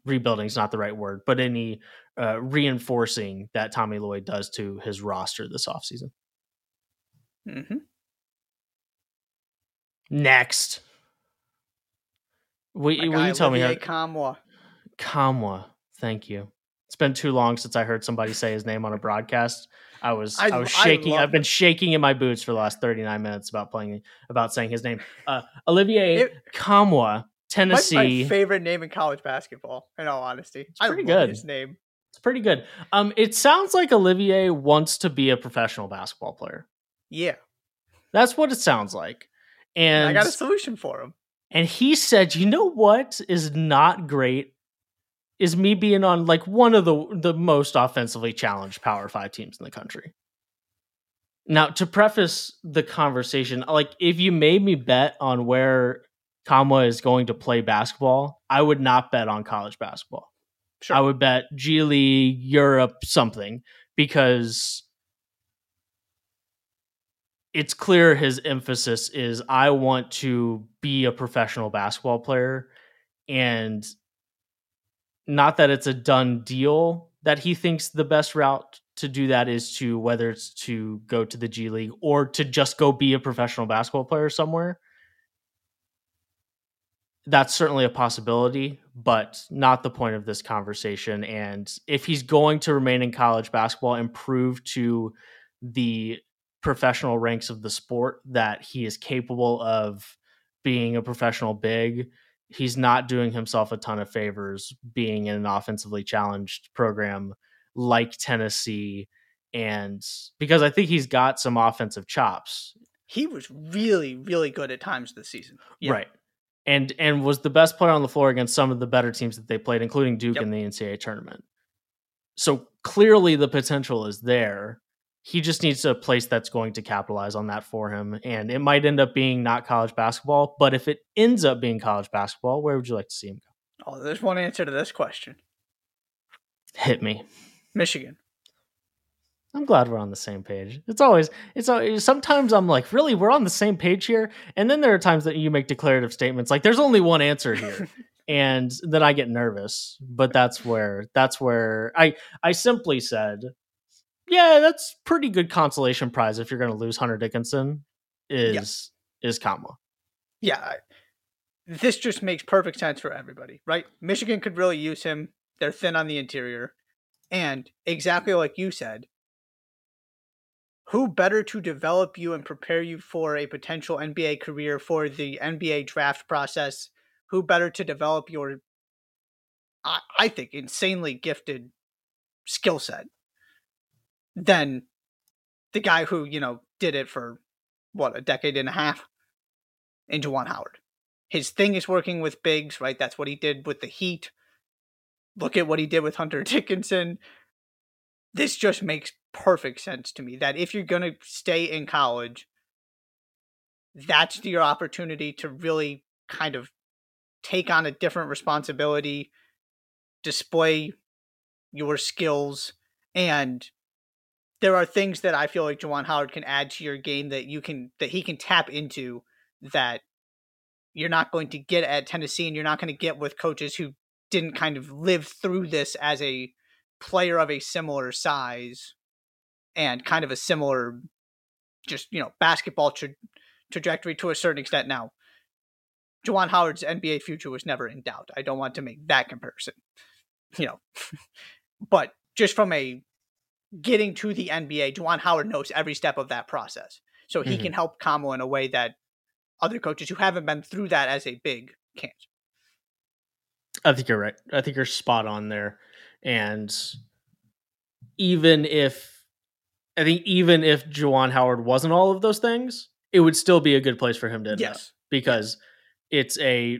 rebuilding is not the right word, but any reinforcing that Tommy Lloyd does to his roster this offseason. Mm-hmm. Next. Will you tell me? Nkamhoua. Thank you. It's been too long since I heard somebody say his name on a broadcast. I was shaking. I've been shaking in my boots for the last 39 minutes about saying his name. Olivier Nkamhoua, Tennessee. My favorite name in college basketball, in all honesty. It's pretty good. His name. It's pretty good. It sounds like Olivier wants to be a professional basketball player. Yeah. That's what it sounds like. And I got a solution for him. And he said, you know what is not great is me being on like one of the most offensively challenged Power 5 teams in the country. Now, to preface the conversation, like if you made me bet on where Kamwa is going to play basketball, I would not bet on college basketball. Sure. I would bet G League, Europe, something, because it's clear his emphasis is I want to be a professional basketball player, and not that it's a done deal that he thinks the best route to do that is to, whether it's to go to the G League or to just go be a professional basketball player somewhere. That's certainly a possibility, but not the point of this conversation. And if he's going to remain in college basketball and prove to the professional ranks of the sport that he is capable of being a professional big, he's not doing himself a ton of favors being in an offensively challenged program like Tennessee. And because I think he's got some offensive chops. He was really, really good at times this season. Yeah. Right. And was the best player on the floor against some of the better teams that they played, including Duke in the NCAA tournament. So clearly the potential is there. He just needs a place that's going to capitalize on that for him. And it might end up being not college basketball, but if it ends up being college basketball, where would you like to see him go? Oh, there's one answer to this question. Hit me. Michigan. I'm glad we're on the same page. It's always, sometimes I'm like, really, we're on the same page here. And then there are times that you make declarative statements like there's only one answer here. And then I get nervous, but that's where I simply said, yeah, that's pretty good consolation prize if you're going to lose Hunter Dickinson is Kamwa. Yeah. This just makes perfect sense for everybody, right? Michigan could really use him. They're thin on the interior. And exactly like you said, who better to develop you and prepare you for a potential NBA career, for the NBA draft process? Who better to develop your, I think, insanely gifted skill set than the guy who, did it for a decade and a half in Juwan Howard? His thing is working with bigs, right? That's what he did with the Heat. Look at what he did with Hunter Dickinson. This just makes perfect sense to me that if you're going to stay in college, that's your opportunity to really kind of take on a different responsibility, display your skills, and there are things that I feel like Juwan Howard can add to your game that he can tap into that you're not going to get at Tennessee, and you're not going to get with coaches who didn't kind of live through this as a player of a similar size and kind of a similar just, basketball trajectory to a certain extent. Now, Juwan Howard's NBA future was never in doubt. I don't want to make that comparison, but just from a getting to the NBA, Juwan Howard knows every step of that process. So he can help Kamwa in a way that other coaches who haven't been through that as a big can't. I think you're right. I think you're spot on there. And even if Juwan Howard wasn't all of those things, it would still be a good place for him to end up, because it's a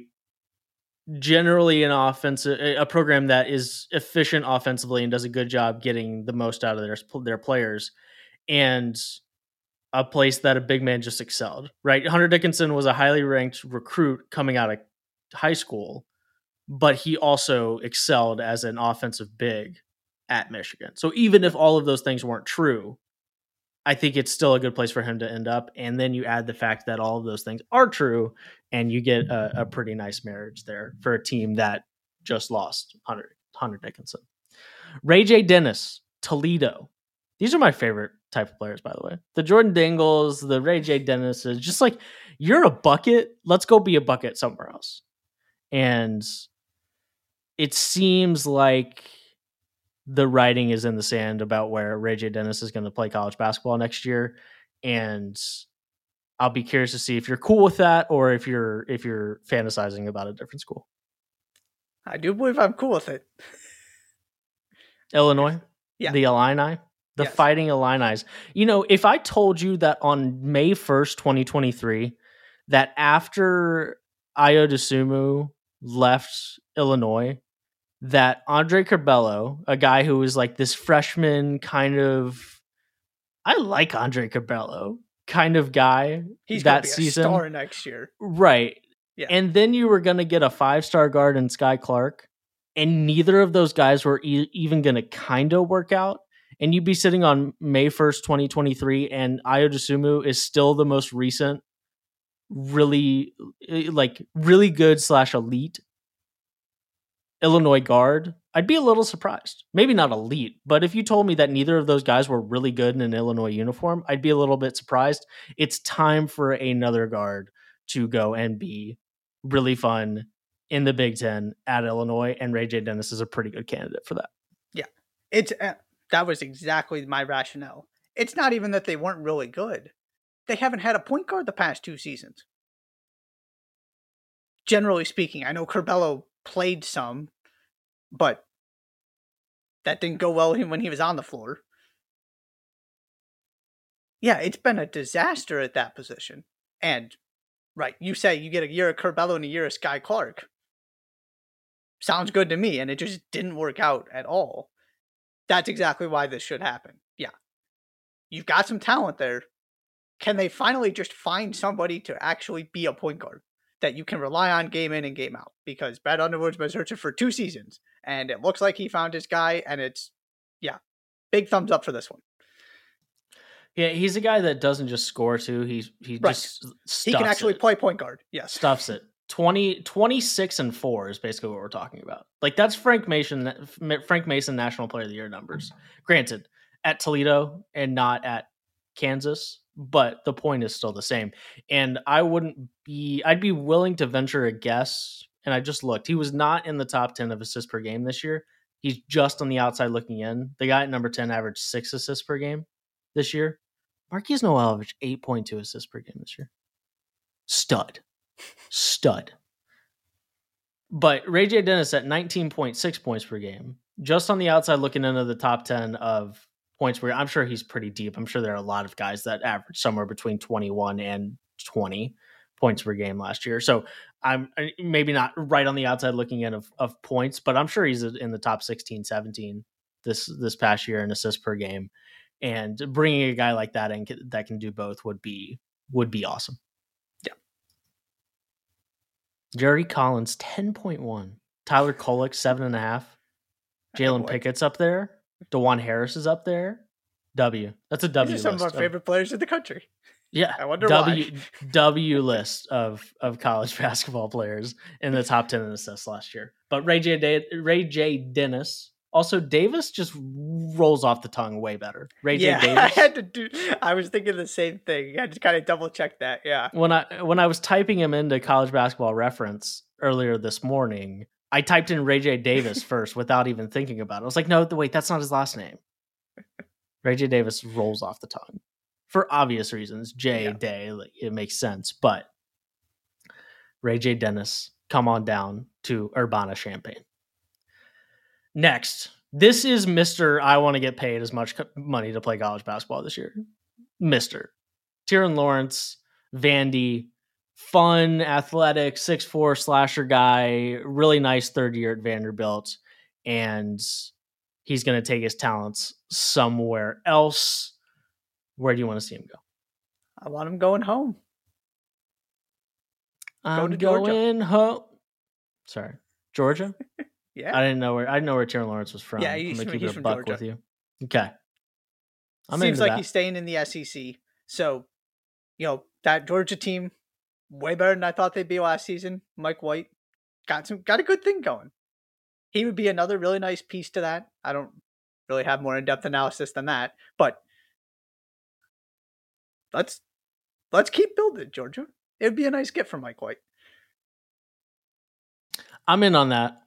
generally a program that is efficient offensively and does a good job getting the most out of their players, and a place that a big man just excelled, right? Hunter Dickinson was a highly ranked recruit coming out of high school, but he also excelled as an offensive big at Michigan. So even if all of those things weren't true, I think it's still a good place for him to end up. And then you add the fact that all of those things are true, and you get a pretty nice marriage there for a team that just lost Hunter Dickinson. Ray J. Dennis, Toledo. These are my favorite type of players, by the way. The Jordan Dingles, the Ray J. Dennis is just like, you're a bucket. Let's go be a bucket somewhere else. And it seems like the writing is in the sand about where Ray J. Dennis is going to play college basketball next year. And I'll be curious to see if you're cool with that or if you're fantasizing about a different school. I do believe I'm cool with it. Illinois? Yeah. The Illini? The Fighting Illini's. If I told you that on May 1st, 2023, that after Ayo Dosunmu left Illinois, that Andre Curbelo, a guy who was like this freshman kind of, I like Andre Curbelo kind of guy, he's that gonna be season, a star next year, right? Yeah. And then you were going to get a 5-star guard in Skyy Clark, and neither of those guys were even going to kind of work out. And you'd be sitting on May 1st, 2023, and Ayo Dosunmu is still the most recent, really good / elite Illinois guard. I'd be a little surprised. Maybe not elite, but if you told me that neither of those guys were really good in an Illinois uniform, I'd be a little bit surprised. It's time for another guard to go and be really fun in the Big Ten at Illinois, and Ray J. Dennis is a pretty good candidate for that. Yeah, it's that was exactly my rationale. It's not even that they weren't really good. They haven't had a point guard the past two seasons. Generally speaking, I know Curbelo played some, but that didn't go well when he was on the floor. Yeah, it's been a disaster at that position. And right, you say you get a year of Curbelo and a year of Skyy Clark. Sounds good to me, and it just didn't work out at all. That's exactly why this should happen. Yeah. You've got some talent there. Can they finally just find somebody to actually be a point guard that you can rely on game in and game out? Because Brad Underwood's been searching for two seasons, and it looks like he found his guy, and it's big thumbs up for this one. Yeah, he's a guy that doesn't just score too. He can actually play point guard. Yes. Stuffs it. 26 and 4 is basically what we're talking about. Like, that's Frank Mason National Player of the Year numbers. Granted, at Toledo and not at Kansas, but the point is still the same. And I'd be willing to venture a guess, and I just looked. He was not in the top 10 of assists per game this year. He's just on the outside looking in. The guy at number 10 averaged 6 assists per game this year. Marquise Noel averaged 8.2 assists per game this year. Stud. But Ray J. Dennis at 19.6 points per game, just on the outside looking into the top 10 of points per game. I'm sure he's pretty deep. I'm sure there are a lot of guys that average somewhere between 21 and 20 points per game last year. So I'm maybe not right on the outside looking in of points, but I'm sure he's in the top 16, 17 this past year in assists per game. And bringing a guy like that in that can do both would be awesome. Yeah. Jerry Collins, 10.1. Tyler Kolek, 7.5. Jalen Pickett's up there. DeJuan Harris is Harris is up there. That's a W list. These are some of our favorite players in the country. Yeah. I wonder why. W list of college basketball players in the top 10 in assists last year. But Ray J. Dennis. Also, Davis just rolls off the tongue way better. Ray J. Davis. I was thinking the same thing. I just kind of double checked that. Yeah. When I was typing him into College Basketball Reference earlier this morning, I typed in Ray J. Davis first without even thinking about it. I was like, no, wait, that's not his last name. Ray J. Davis rolls off the tongue for obvious reasons. Day, like, it makes sense. But Ray J. Dennis, come on down to Urbana-Champaign. Next, this is Mr. I want to get paid as much money to play college basketball this year. Mr. Tyrin Lawrence, Vandy, fun, athletic, 6'4" slasher guy, really nice third year at Vanderbilt, and he's going to take his talents somewhere else. Where do you want to see him go? I want him going home. I'm going home. Sorry, Georgia? Yeah, I didn't know where Tyrin Lawrence was from. Yeah, he's from Georgia. With you. Okay, seems like he's staying in the SEC. So, that Georgia team way better than I thought they'd be last season. Mike White got a good thing going. He would be another really nice piece to that. I don't really have more in-depth analysis than that, but let's keep building Georgia. It would be a nice get for Mike White. I'm in on that.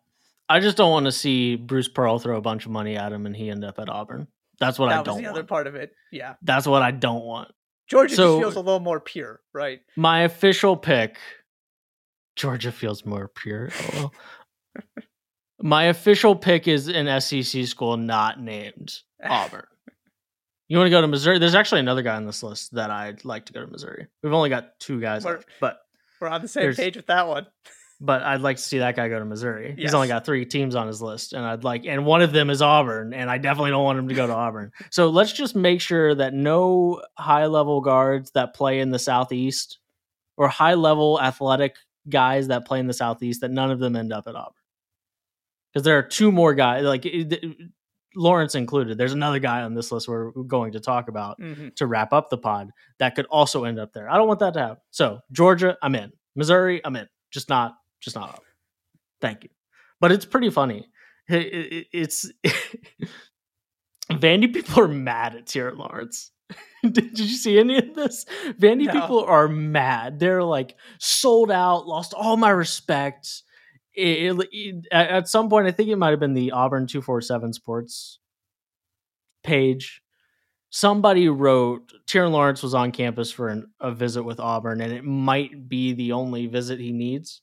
I just don't want to see Bruce Pearl throw a bunch of money at him and he end up at Auburn. That's what I don't want. That was the other part of it. Yeah. That's what I don't want. Georgia just feels a little more pure, right? My official pick, Georgia feels more pure. Oh, well. My official pick is an SEC school not named Auburn. You want to go to Missouri? There's actually another guy on this list that I'd like to go to Missouri. We've only got two guys left, but We're on the same page with that one. But I'd like to see that guy go to Missouri. Yes. He's only got three teams on his list, and and one of them is Auburn, and I definitely don't want him to go to Auburn. So let's just make sure that no high-level guards that play in the Southeast or high-level athletic guys that play in the Southeast, that none of them end up at Auburn. Because there are two more guys, Lawrence included. There's another guy on this list we're going to talk about to wrap up the pod that could also end up there. I don't want that to happen. So Georgia, I'm in. Missouri, I'm in. Just not Auburn. Thank you. But it's pretty funny. It's Vandy people are mad at Tyrin Lawrence. Did you see any of this? Vandy people are mad. They're sold out, lost all my respect. At some point, I think it might have been the Auburn 247 Sports page. Somebody wrote Tyrin Lawrence was on campus for a visit with Auburn, and it might be the only visit he needs.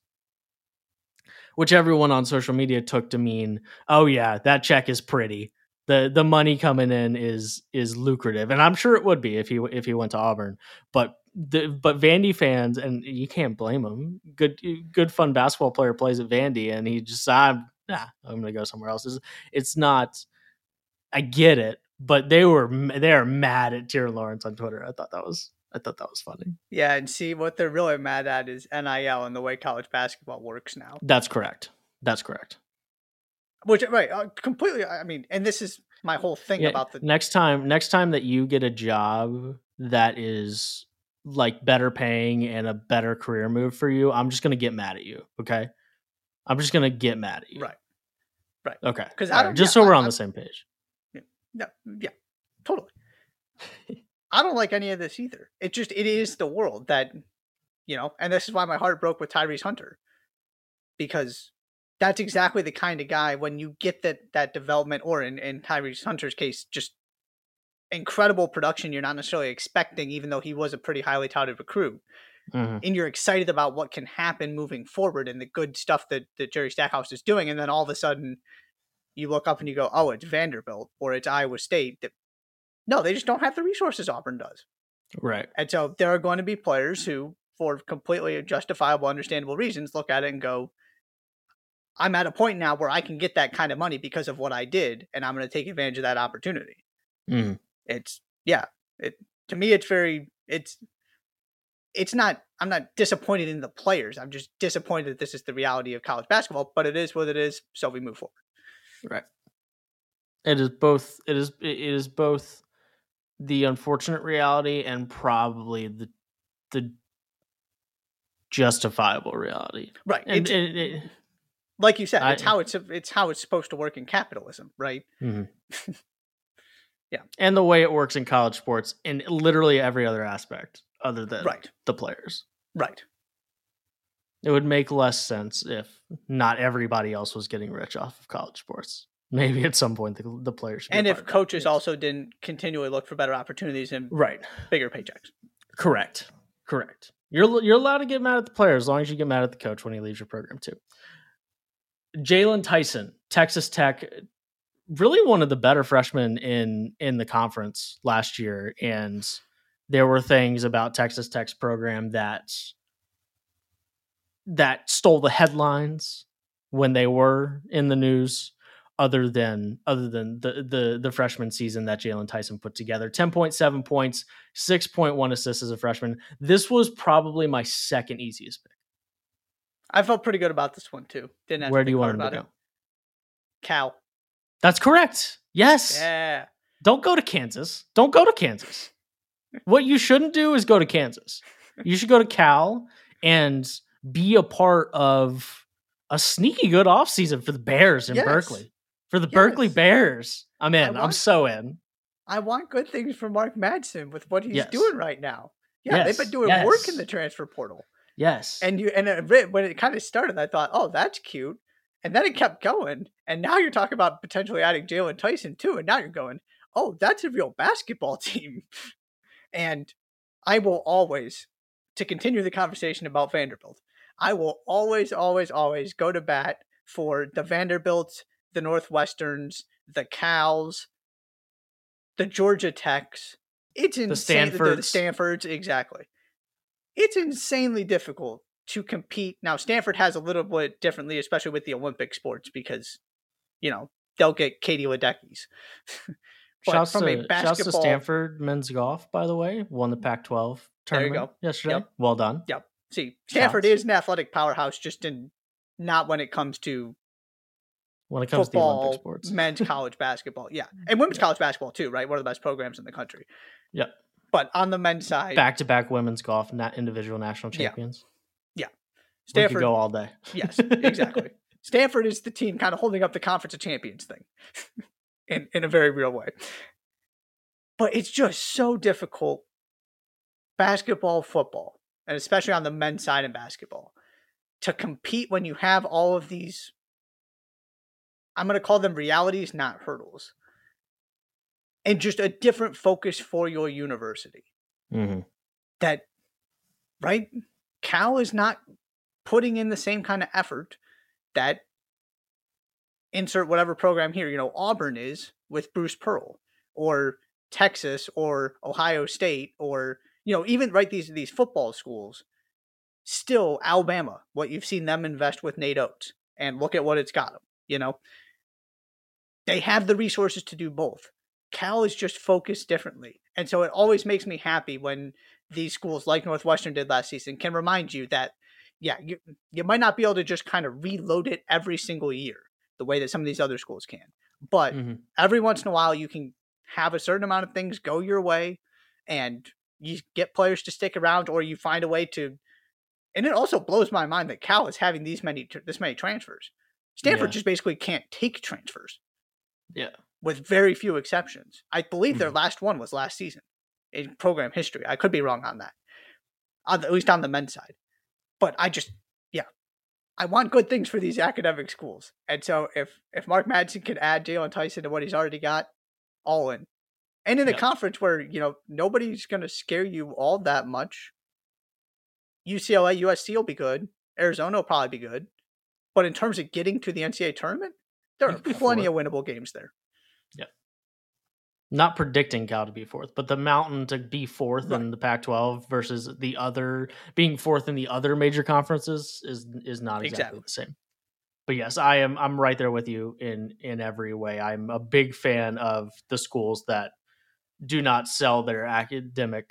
Which everyone on social media took to mean, oh yeah, that check is pretty. The money coming in is lucrative, and I'm sure it would be if he went to Auburn. But Vandy fans, and you can't blame them. Good fun basketball player plays at Vandy, and he just I'm gonna go somewhere else. It's not. I get it. But they are mad at Tyrin Lawrence on Twitter. I thought that was funny. Yeah, and see what they're really mad at is NIL and the way college basketball works now. That's correct. Which completely. I mean, and this is my whole thing about the next time that you get a job that is better paying and a better career move for you, I'm just gonna get mad at you. Okay, I'm just gonna get mad at you. Right. Okay. Because so we're on the same page. No, yeah, totally. I don't like any of this either. It is the world that, and this is why my heart broke with Tyrese Hunter, because that's exactly the kind of guy when you get that development, or in Tyrese Hunter's case, just incredible production you're not necessarily expecting, even though he was a pretty highly touted recruit. Mm-hmm. And you're excited about what can happen moving forward and the good stuff that Jerry Stackhouse is doing. And then all of a sudden, you look up and you go, oh, it's Vanderbilt or it's Iowa State. No, they just don't have the resources Auburn does. Right. And so there are going to be players who, for completely justifiable, understandable reasons, look at it and go, I'm at a point now where I can get that kind of money because of what I did, and I'm going to take advantage of that opportunity. Mm. To me, it's very, it's not, I'm not disappointed in the players. I'm just disappointed that this is the reality of college basketball, but it is what it is. So we move forward. Right. It is both the unfortunate reality and probably the justifiable reality. Right. And it, like you said, it's how it's supposed to work in capitalism, right? Mm-hmm. Yeah. And the way it works in college sports in literally every other aspect other than the players. Right. It would make less sense if not everybody else was getting rich off of college sports. Maybe at some point the players should. And if coaches also didn't continually look for better opportunities and bigger paychecks. Correct. You're allowed to get mad at the player as long as you get mad at the coach when he leaves your program too. Jalen Tyson, Texas Tech, really one of the better freshmen in the conference last year. And there were things about Texas Tech's program that stole the headlines when they were in the news, other than the freshman season that Jalen Tyson put together. 10.7 points, 6.1 assists as a freshman. This was probably my second easiest pick. I felt pretty good about this one too. Didn't have Where to do you want him to go? It. Cal. That's correct. Yes. Yeah. Don't go to Kansas. What you shouldn't do is go to Kansas. You should go to Cal and be a part of a sneaky good offseason for the Bears in Berkeley. For the Berkeley Bears. I'm in. I'm so in. I want good things for Mark Madsen with what he's doing right now. Yeah, they've been doing work in the transfer portal. Yes. When it kind of started, I thought, oh, that's cute. And then it kept going. And now you're talking about potentially adding Jalen Tyson too. And now you're going, oh, that's a real basketball team. And I will always, to continue the conversation about Vanderbilt, I will always, always, always go to bat for the Vanderbilts, the Northwesterns, the Cals, the Georgia Techs. It's insane. The Stanfords. Exactly. It's insanely difficult to compete. Now, Stanford has a little bit differently, especially with the Olympic sports, because, you know, they'll get Katie Ledeckys. Shouts to Stanford men's golf, by the way, won the Pac-12 tournament yesterday. Yep. Well done. Yep. See, Stanford is an athletic powerhouse, just not when it comes to football, to the Olympic sports, men's college basketball. Yeah. And women's college basketball too, right? One of the best programs in the country. Yep. But on the men's side, back-to-back women's golf, not individual national champions. Yeah. Stanford, we could go all day. Yes, exactly. Stanford is the team kind of holding up the Conference of Champions thing in a very real way. But it's just so difficult, basketball, football, and especially on the men's side in basketball, to compete when you have all of these, I'm going to call them realities, not hurdles, and just a different focus for your university. Mm-hmm. That, right? Cal is not putting in the same kind of effort that, insert whatever program here, you know, Auburn is with Bruce Pearl, or Texas, or Ohio State, or, you know, even right, these football schools, still Alabama, what you've seen them invest with Nate Oates, and look at what it's got them, you know. They have the resources to do both. Cal is just focused differently. And so it always makes me happy when these schools, like Northwestern did last season, can remind you that, yeah, you might not be able to just kind of reload it every single year the way that some of these other schools can. But every once in a while, you can have a certain amount of things go your way, and you get players to stick around, or you find a way to. And it also blows my mind that Cal is having this many transfers. Stanford just basically can't take transfers. Yeah. With very few exceptions. I believe their last one was last season in program history. I could be wrong on that, at least on the men's side. But I just, I want good things for these academic schools. And so if Mark Madsen can add Jalen Tyson to what he's already got, all in. And in a conference where, you know, nobody's going to scare you all that much. UCLA, USC will be good. Arizona will probably be good. But in terms of getting to the NCAA tournament, there are plenty of winnable games there. Not predicting Cal to be fourth, but the Mountain to be fourth in the Pac-12 versus the other being fourth in the other major conferences is not exactly the same. But yes, I'm right there with you in every way. I'm a big fan of the schools that do not sell their academic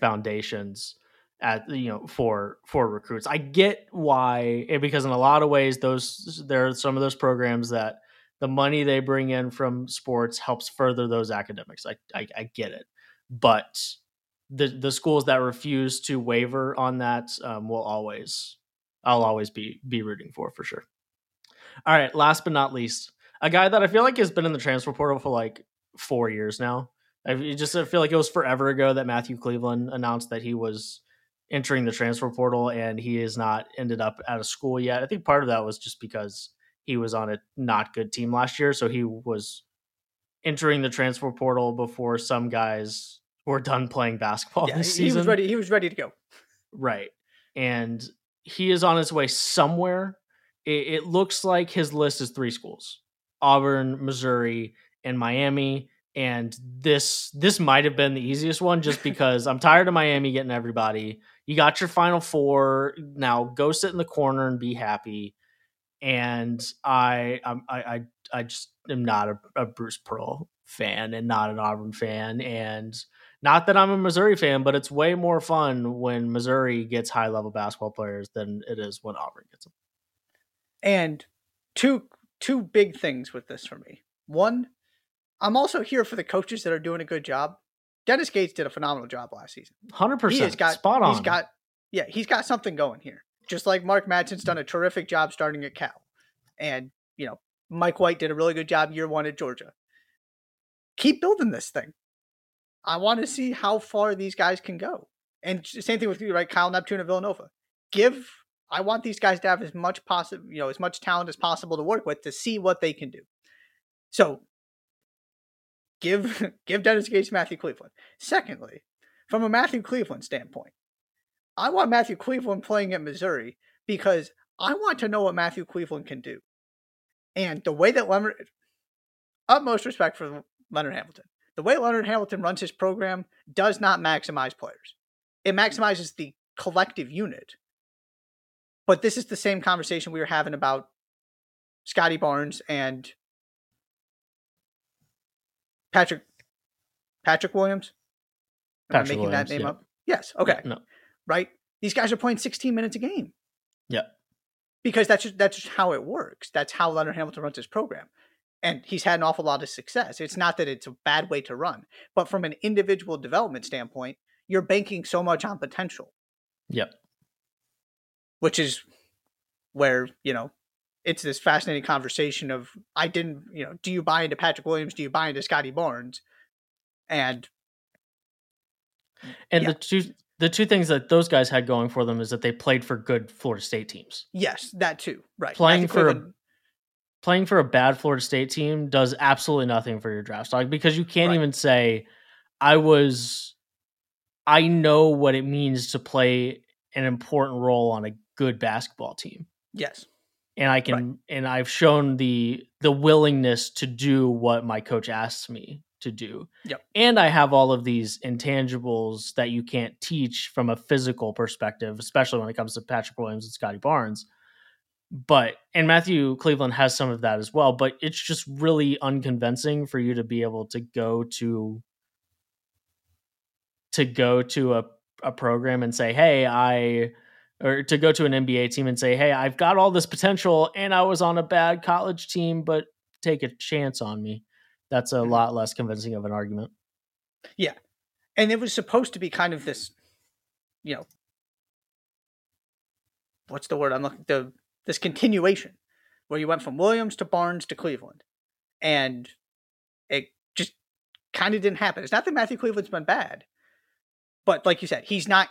foundations at, you know, for recruits. I get why, because in a lot of ways there are some of those programs that the money they bring in from sports helps further those academics. I get it. But the schools that refuse to waver on that I'll always be rooting for sure. All right. Last but not least, a guy that I feel like has been in the transfer portal for like 4 years now. I feel like it was forever ago that Matthew Cleveland announced that he was entering the transfer portal, and he has not ended up at a school yet. I think part of that was just because he was on a not good team last year, so he was entering the transfer portal before some guys were done playing basketball this season. He was ready to go. Right. And he is on his way somewhere. It looks like his list is 3 schools: Auburn, Missouri, and Miami. And this might have been the easiest one, just because I'm tired of Miami getting everybody. You got your Final Four. Now go sit in the corner and be happy. And I just am not a Bruce Pearl fan, and not an Auburn fan, and not that I'm a Missouri fan, but it's way more fun when Missouri gets high-level basketball players than it is when Auburn gets them. And two big things with this for me. One, I'm also here for the coaches that are doing a good job. Dennis Gates did a phenomenal job last season. 100%. Spot on. He's got something going here. Just like Mark Madsen's done a terrific job starting at Cal. And, you know, Mike White did a really good job year one at Georgia. Keep building this thing. I want to see how far these guys can go. And same thing with you, right? Kyle Neptune of Villanova. I want these guys to have as much possible, you know, as much talent as possible to work with, to see what they can do. So give Dennis Gates Matthew Cleveland. Secondly, from a Matthew Cleveland standpoint, I want Matthew Cleveland playing at Missouri because I want to know what Matthew Cleveland can do. And the way that utmost respect for Leonard Hamilton, the way Leonard Hamilton runs his program does not maximize players. It maximizes the collective unit. But this is the same conversation we were having about Scotty Barnes and Patrick Williams. Am I making Williams, that name up? Yes. Okay. No. Right. These guys are playing 16 minutes a game. Yeah. Because that's just how it works. That's how Leonard Hamilton runs his program. And he's had an awful lot of success. It's not that it's a bad way to run, but from an individual development standpoint, you're banking so much on potential. Yep. Which is where, it's this fascinating conversation of, do you buy into Patrick Williams? Do you buy into Scotty Barnes? And the two things that those guys had going for them is that they played for good Florida State teams. Yes, that too. Right. Playing for a bad Florida State team does absolutely nothing for your draft stock, because you can't even say, I know what it means to play an important role on a good basketball team. Yes. And I can, and I've shown the willingness to do what my coach asks me to do. Yep. And I have all of these intangibles that you can't teach from a physical perspective, especially when it comes to Patrick Williams and Scotty Barnes. And Matthew Cleveland has some of that as well, but it's just really unconvincing for you to be able to go to a program and say, hey, or to go to an NBA team and say, hey, I've got all this potential and I was on a bad college team, but take a chance on me. That's a lot less convincing of an argument. Yeah. And it was supposed to be kind of this, what's the word I'm looking for? This continuation where you went from Williams to Barnes to Cleveland, and it just kind of didn't happen. It's not that Matthew Cleveland's been bad, but like you said, he's nowhere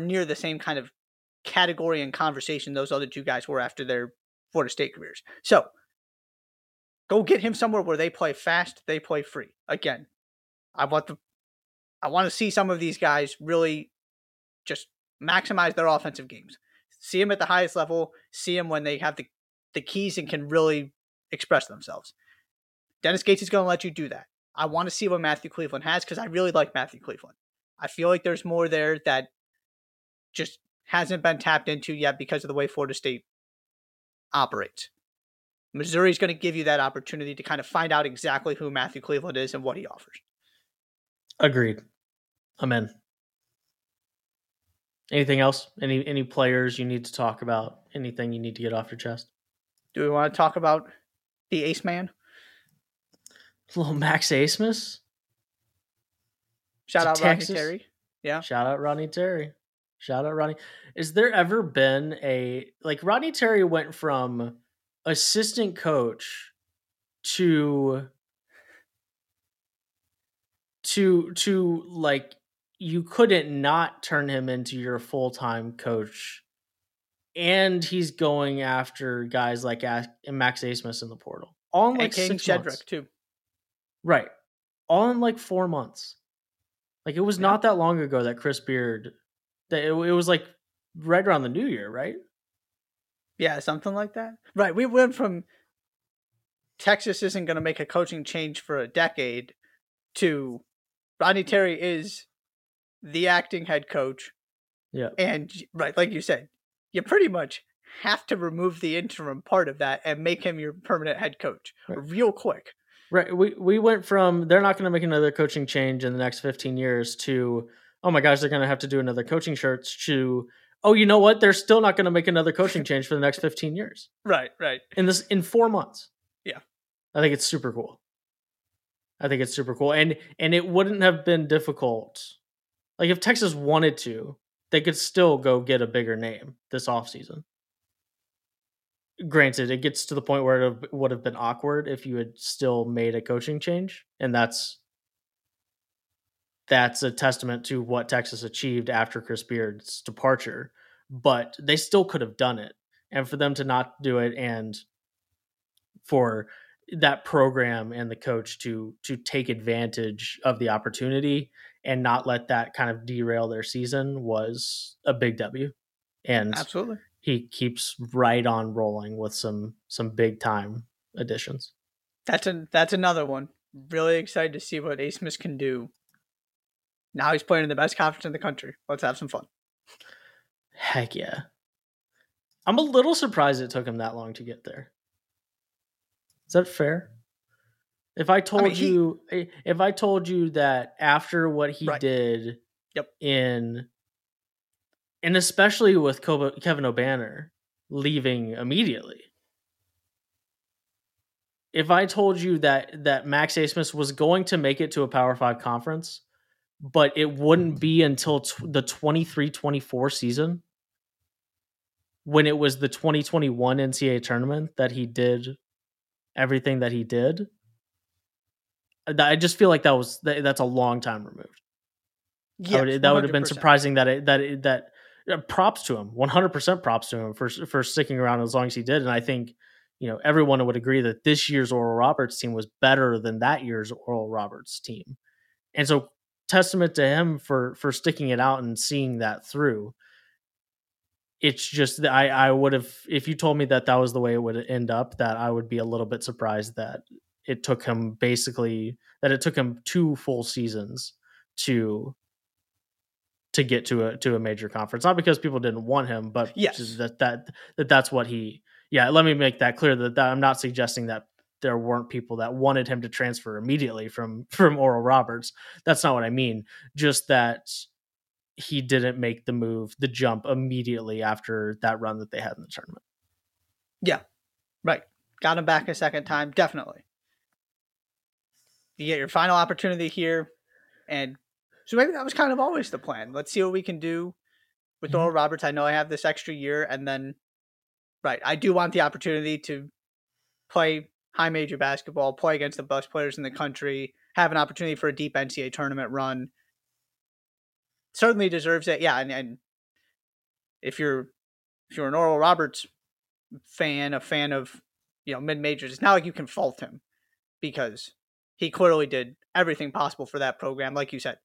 near the same kind of category and conversation those other two guys were after their Florida State careers. So go get him somewhere where they play fast. They play free. Again, I want to see some of these guys really just maximize their offensive games. See them at the highest level, see them when they have the keys and can really express themselves. Dennis Gates is going to let you do that. I want to see what Matthew Cleveland has, because I really like Matthew Cleveland. I feel like there's more there that just hasn't been tapped into yet because of the way Florida State operates. Missouri's going to give you that opportunity to kind of find out exactly who Matthew Cleveland is and what he offers. Agreed. I'm in. Anything else? Any players you need to talk about? Anything you need to get off your chest? Do we want to talk about the Ace Man? Little Max Abmas. Shout out Rodney Terry. Yeah. Shout out Rodney Terry. Shout out Rodney. Is there ever been Rodney Terry went from assistant coach to you couldn't not turn him into your full-time coach, and he's going after guys like Max Abmas in the portal. All in like and 6 months. Too. Right. All in like 4 months. Like, it was not that long ago that Chris Beard, it was like right around the new year, right? Yeah, something like that. Right. We went from Texas isn't going to make a coaching change for a decade to Rodney Terry is the acting head coach. Yeah. And like you said, you pretty much have to remove the interim part of that and make him your permanent head coach real quick. Right. We went from they're not going to make another coaching change in the next 15 years to, oh my gosh, they're going to have to do another coaching search to, oh, you know what? They're still not going to make another coaching change for the next 15 years. Right. In 4 months. Yeah. I think it's super cool. And it wouldn't have been difficult. Like, if Texas wanted to, they could still go get a bigger name this offseason. Granted, it gets to the point where it would have been awkward if you had still made a coaching change. And that's a testament to what Texas achieved after Chris Beard's departure. But they still could have done it. And for them to not do it, and for that program and the coach to take advantage of the opportunity and not let that kind of derail their season, was a big W. And absolutely, he keeps right on rolling with some big time additions. That's another one. Really excited to see what Abmas can do. Now he's playing in the best conference in the country. Let's have some fun. Heck yeah. I'm a little surprised it took him that long to get there. Is that fair? If I told you that after what he did in, and especially with Kevin O'Banner leaving immediately, if I told you that Max Abmas was going to make it to a Power 5 conference, but it wouldn't be until the 23-24 season, when it was the 2021 NCAA tournament that he did everything that he did, I just feel like that's a long time removed. Yeah, that would have been surprising that props to him, 100% props to him for sticking around as long as he did. And I think, you know, everyone would agree that this year's Oral Roberts team was better than that year's Oral Roberts team. And so testament to him for sticking it out and seeing that through. It's just that I would have, if you told me that was the way it would end up, that I would be a little bit surprised that it took him two full seasons to get to a major conference. Not because people didn't want him, but yes, just that's what he. Yeah, let me make that clear that I'm not suggesting that there weren't people that wanted him to transfer immediately from Oral Roberts. That's not what I mean. Just that he didn't make the jump immediately after that run that they had in the tournament. Yeah, right. Got him back a second time, definitely. You get your final opportunity here, and so maybe that was kind of always the plan. Let's see what we can do with Oral Roberts. I know I have this extra year, and then, right, I do want the opportunity to play high major basketball, play against the best players in the country, have an opportunity for a deep NCAA tournament run. Certainly deserves it. Yeah, and if you're an Oral Roberts fan, a fan of, you know, mid-majors, it's not like you can fault him because he clearly did everything possible for that program. Like you said,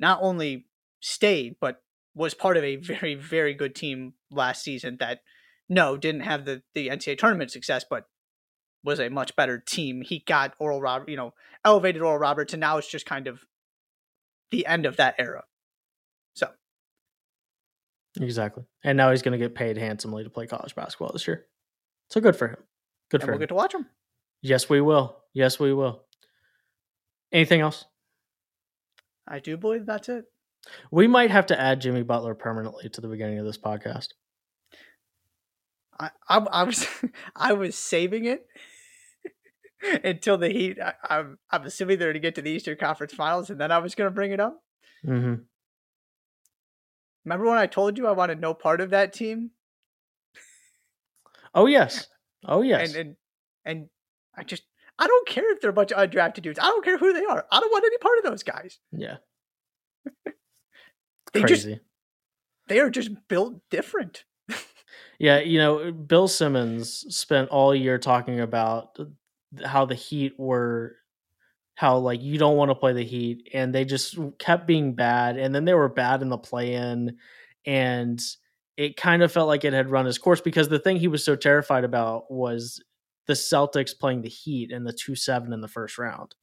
not only stayed, but was part of a very, very good team last season that, no, didn't have the NCAA tournament success, but was a much better team. He got Oral Roberts, you know, elevated Oral Roberts, and now it's just kind of the end of that era. So exactly, and now he's going to get paid handsomely to play college basketball this year. So good for him. Good and for we'll him. Get to watch him. Yes, we will. Yes, we will. Anything else? I do believe that's it. We might have to add Jimmy Butler permanently to the beginning of this podcast. I was saving it until the Heat. I'm assuming they're going to get to the Eastern Conference Finals, and then I was going to bring it up. Mm-hmm. Remember when I told you I wanted no part of that team? Oh, yes. Oh, yes. And I don't care if they're a bunch of undrafted dudes. I don't care who they are. I don't want any part of those guys. Yeah. They are just built different. Yeah. You know, Bill Simmons spent all year talking about how the Heat were, how like you don't want to play the Heat, and they just kept being bad, and then they were bad in the play-in, and it kind of felt like it had run its course, because the thing he was so terrified about was the Celtics playing the Heat in the 2-7 in the first round.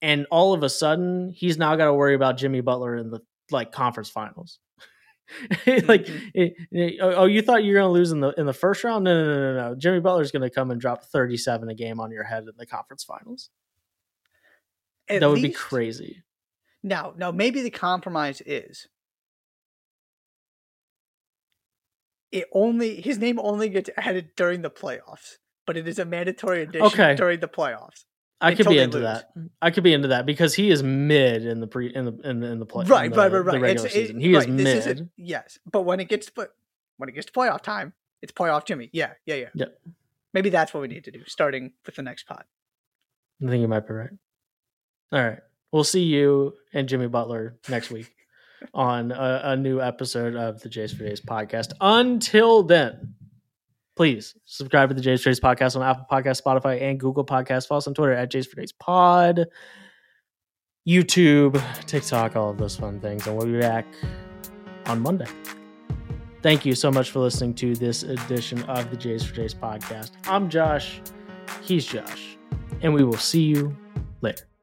And all of a sudden he's now got to worry about Jimmy Butler in the like conference finals. Like, oh, you thought you were going to lose in the first round? No. Jimmy Butler's going to come and drop 37 a game on your head in the conference finals. That would be crazy. No, maybe the compromise is his name only gets added during the playoffs, but it is a mandatory addition during the playoffs. I could be into that. I could be into that because he is mid in the playoffs. Right. The regular season. He is mid. Yes, but when it gets to playoff time, it's playoff Jimmy. Yeah. Maybe that's what we need to do, starting with the next pod. I think you might be right. All right. We'll see you and Jimmy Butler next week on a new episode of the Jays for Days podcast. Until then, please subscribe to the Jays for Days podcast on Apple Podcasts, Spotify, and Google Podcasts. Follow us on Twitter at Jays for Days Pod, YouTube, TikTok, all of those fun things. And we'll be back on Monday. Thank you so much for listening to this edition of the Jays for Days podcast. I'm Josh. He's Josh. And we will see you later.